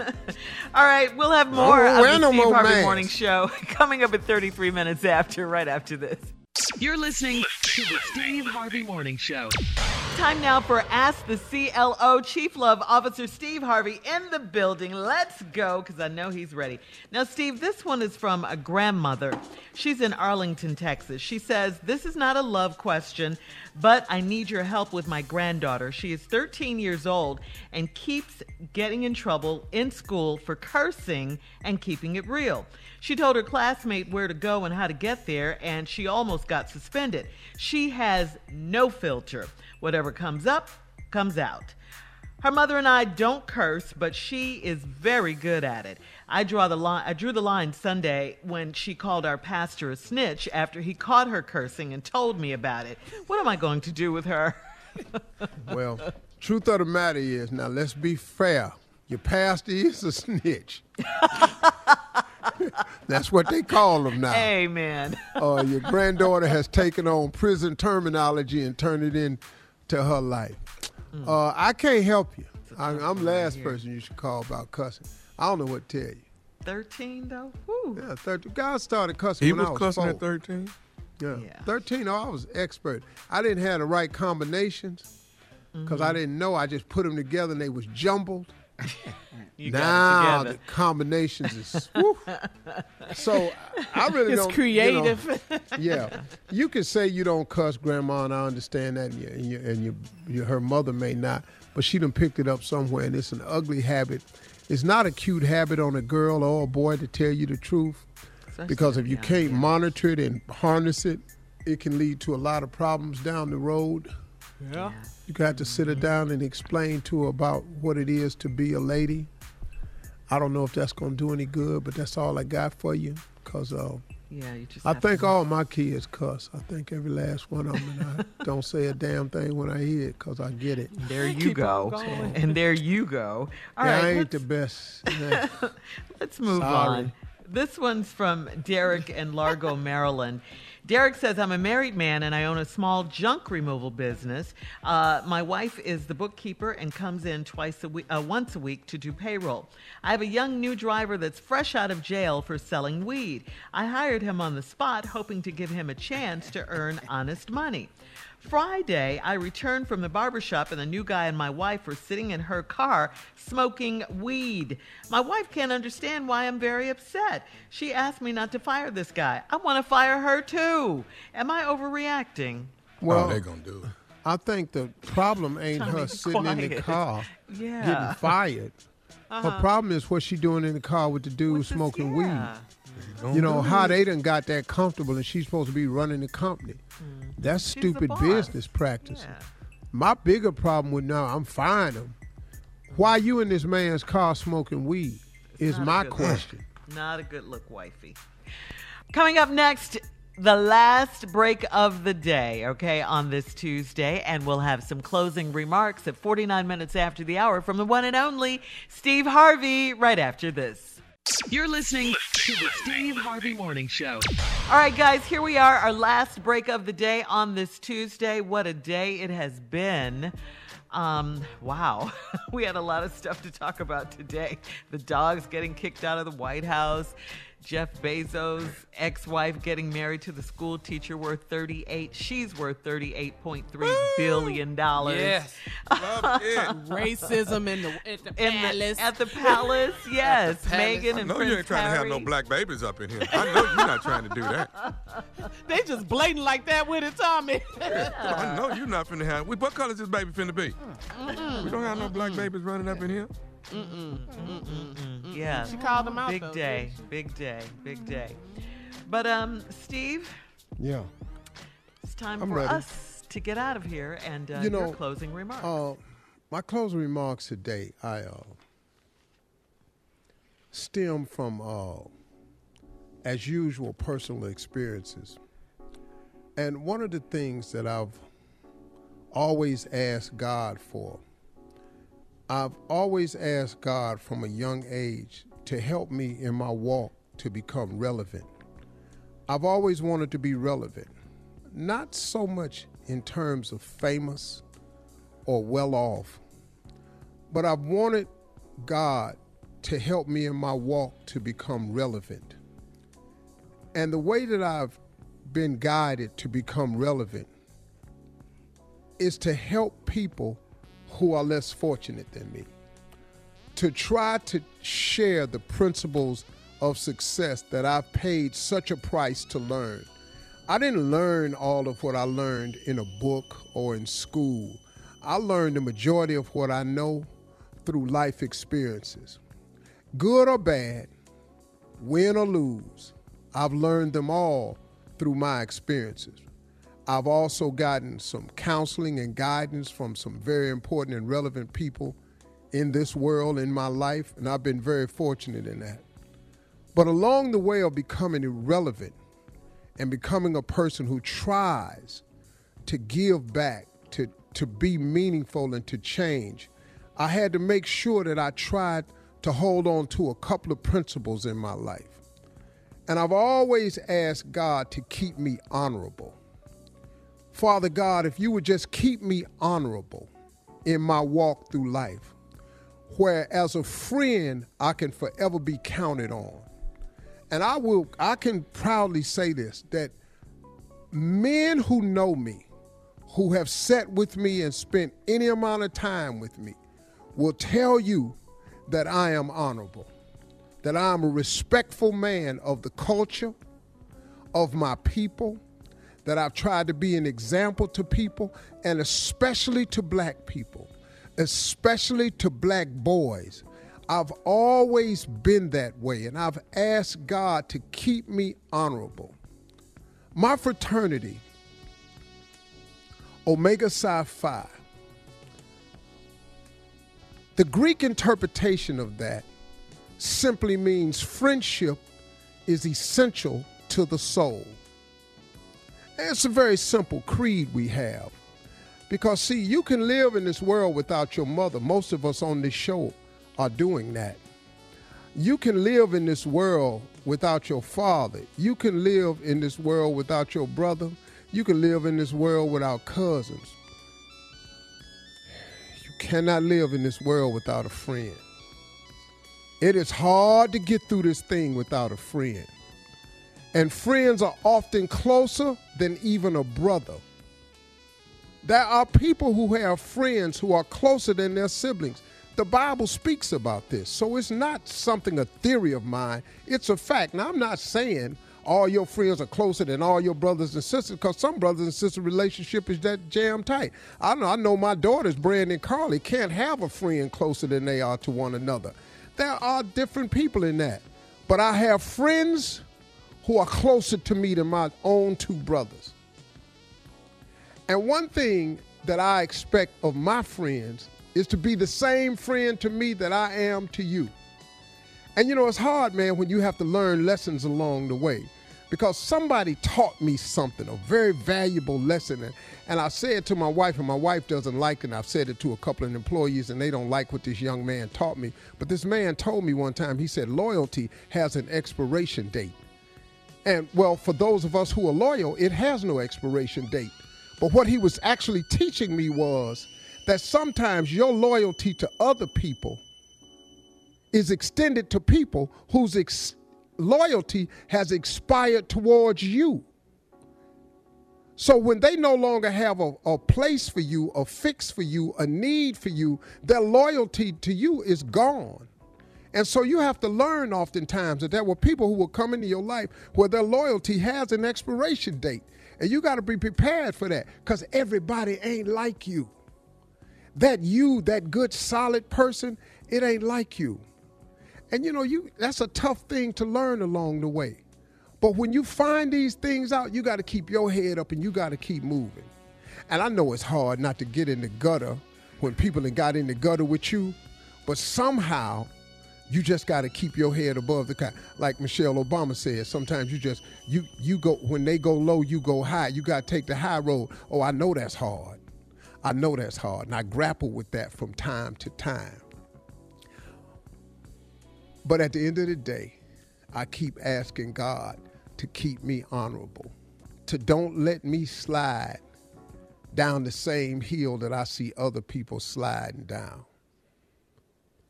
All right, we'll have more oh, of the Steve Harvey man. Morning Show coming up at thirty-three minutes after, right after this. You're listening to the Steve Harvey Morning Show. Time now for Ask the C L O, Chief Love Officer Steve Harvey in the building. Let's go, because I know he's ready. Now, Steve, this one is from a grandmother. She's in Arlington, Texas. She says, this is not a love question, but I need your help with my granddaughter. She is thirteen years old and keeps getting in trouble in school for cursing and keeping it real. She told her classmate where to go and how to get there, and she almost got suspended. She has no filter. Whatever comes up, comes out. Her mother and I don't curse, but she is very good at it. I draw the line. I drew the line Sunday when she called our pastor a snitch after he caught her cursing and told me about it. What am I going to do with her? Well, truth of the matter is, now let's be fair. Your pastor is a snitch. That's what they call them now. Amen. Uh, your granddaughter has taken on prison terminology and turned it into her life. Mm. Uh, I can't help you. I, I'm last right person you should call about cussing. I don't know what to tell you. thirteen, though? Woo. Yeah, thirteen. God started cussing he when was I was cussing four. At thirteen? Yeah. yeah. thirteen, oh, I was expert. I didn't have the right combinations because mm-hmm. I didn't know. I just put them together and they was jumbled. You now got the combinations is woo. So I really it's don't. It's creative. You know, yeah, you can say you don't cuss, Grandma, and I understand that, and, you, and, you, and you, you, her mother may not, but she done picked it up somewhere, and it's an ugly habit. It's not a cute habit on a girl or a boy to tell you the truth, especially because if you can't yeah. monitor it and harness it, it can lead to a lot of problems down the road. Yeah. You got to sit her down and explain to her about what it is to be a lady. I don't know if that's going to do any good, but that's all I got for you. Because uh, yeah, you just I think to... all my kids cuss. I think every last one of them. And I don't say a damn thing when I hear it because I get it. There you Keep go. So, and there you go. All yeah, right, I ain't let's... the best. Nah. Let's move Sorry. On. This one's from Derek in Largo, Maryland. Derek says, I'm a married man and I own a small junk removal business. Uh, my wife is the bookkeeper and comes in twice a week, uh, once a week to do payroll. I have a young new driver that's fresh out of jail for selling weed. I hired him on the spot, hoping to give him a chance to earn honest money. Friday, I returned from the barbershop and the new guy and my wife were sitting in her car smoking weed. My wife can't understand why I'm very upset. She asked me not to fire this guy. I want to fire her too. Am I overreacting? Well, oh, they're going to do it. I think the problem ain't her sitting quiet. in the car yeah. getting fired. Uh-huh. Her problem is what she doing in the car with the dude with smoking this, yeah. weed. You know, how they done got that comfortable and she's supposed to be running the company. Mm-hmm. That's she's stupid business practice. Yeah. My bigger problem with now, I'm firing him. Why you in this man's car smoking weed is my question. Look. Not a good look, wifey. Coming up next, the last break of the day, okay, on this Tuesday. And we'll have some closing remarks at forty-nine minutes after the hour from the one and only Steve Harvey right after this. You're listening to the Steve Harvey Morning Show. All right, guys, here we are, our last break of the day on this Tuesday. What a day it has been. Um, wow, we had a lot of stuff to talk about today. The dogs getting kicked out of the White House. Jeff Bezos' ex-wife getting married to the school teacher worth thirty-eight. She's worth thirty-eight point three billion dollars. Yes. Love it. Racism in the, at the in palace. The, at the palace, yes. The palace. Meghan and Prince Harry. I know you ain't trying to have no black babies up in here. I know you're not trying to do that. They just blatant like that with it, Tommy. Yeah. I know you're not finna have. What color is this baby finna be? Mm-mm. We don't have no black Mm-mm. babies running up in here. Mm-mm, mm-mm, mm-mm. Yeah. She called him out. Big though, day, big day, big day. But um, Steve. Yeah. It's time I'm for ready. us to get out of here and uh, you know, your closing remarks. Uh, my closing remarks today, I uh, stem from, uh, as usual, personal experiences. And one of the things that I've always asked God for, I've always asked God from a young age to help me in my walk to become relevant. I've always wanted to be relevant, not so much in terms of famous or well-off, but I've wanted God to help me in my walk to become relevant. And the way that I've been guided to become relevant is to help people who are less fortunate than me, to try to share the principles of success that I've paid such a price to learn. I didn't learn all of what I learned in a book or in school. I learned the majority of what I know through life experiences. Good or bad, win or lose, I've learned them all through my experiences. I've also gotten some counseling and guidance from some very important and relevant people in this world, in my life, and I've been very fortunate in that. But along the way of becoming irrelevant and becoming a person who tries to give back, to, to be meaningful and to change, I had to make sure that I tried to hold on to a couple of principles in my life. And I've always asked God to keep me honorable. Father God, if you would just keep me honorable in my walk through life, where as a friend, I can forever be counted on. And I will, I can proudly say this, that men who know me, who have sat with me and spent any amount of time with me, will tell you that I am honorable, that I am a respectful man of the culture, of my people, that I've tried to be an example to people, and especially to black people, especially to black boys. I've always been that way, and I've asked God to keep me honorable. My fraternity, Omega Psi Phi, the Greek interpretation of that simply means friendship is essential to the soul. It's a very simple creed we have, because, see, you can live in this world without your mother. Most of us on this show are doing that. You can live in this world without your father. You can live in this world without your brother. You can live in this world without cousins. You cannot live in this world without a friend. It is hard to get through this thing without a friend. And friends are often closer than even a brother. There are people who have friends who are closer than their siblings. The Bible speaks about this. So it's not something, a theory of mine. It's a fact. Now, I'm not saying all your friends are closer than all your brothers and sisters, because some brothers and sisters relationship is that jam tight. I know, I know my daughters, Brandon and Carly, can't have a friend closer than they are to one another. There are different people in that. But I have friends who are closer to me than my own two brothers. And one thing that I expect of my friends is to be the same friend to me that I am to you. And you know, it's hard, man, when you have to learn lessons along the way, because somebody taught me something, a very valuable lesson. And, and I said it to my wife, and my wife doesn't like it, and I've said it to a couple of employees, and they don't like what this young man taught me. But this man told me one time, he said, loyalty has an expiration date. And well, for those of us who are loyal, it has no expiration date. But what he was actually teaching me was that sometimes your loyalty to other people is extended to people whose ex- loyalty has expired towards you. So when they no longer have a, a place for you, a fix for you, a need for you, their loyalty to you is gone. And so you have to learn oftentimes that there were people who will come into your life where their loyalty has an expiration date. And you got to be prepared for that, because everybody ain't like you. That you, that good, solid person, it ain't like you. And, you know, you that's a tough thing to learn along the way. But when you find these things out, you got to keep your head up and you got to keep moving. And I know it's hard not to get in the gutter when people have got in the gutter with you, but somehow you just got to keep your head above the clouds. Like Michelle Obama said, sometimes you just, you you go, when they go low, you go high. You got to take the high road. Oh, I know that's hard. I know that's hard, and I grapple with that from time to time. But at the end of the day, I keep asking God to keep me honorable, to don't let me slide down the same hill that I see other people sliding down.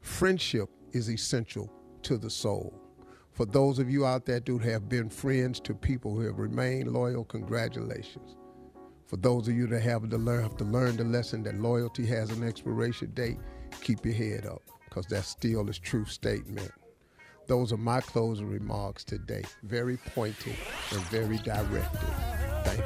Friendship is essential to the soul. For those of you out there who have been friends to people who have remained loyal, congratulations. For those of you that have to learn, have to learn the lesson that loyalty has an expiration date, keep your head up, because that's still a true statement. Those are my closing remarks today. Very pointed and very directed. Thank you.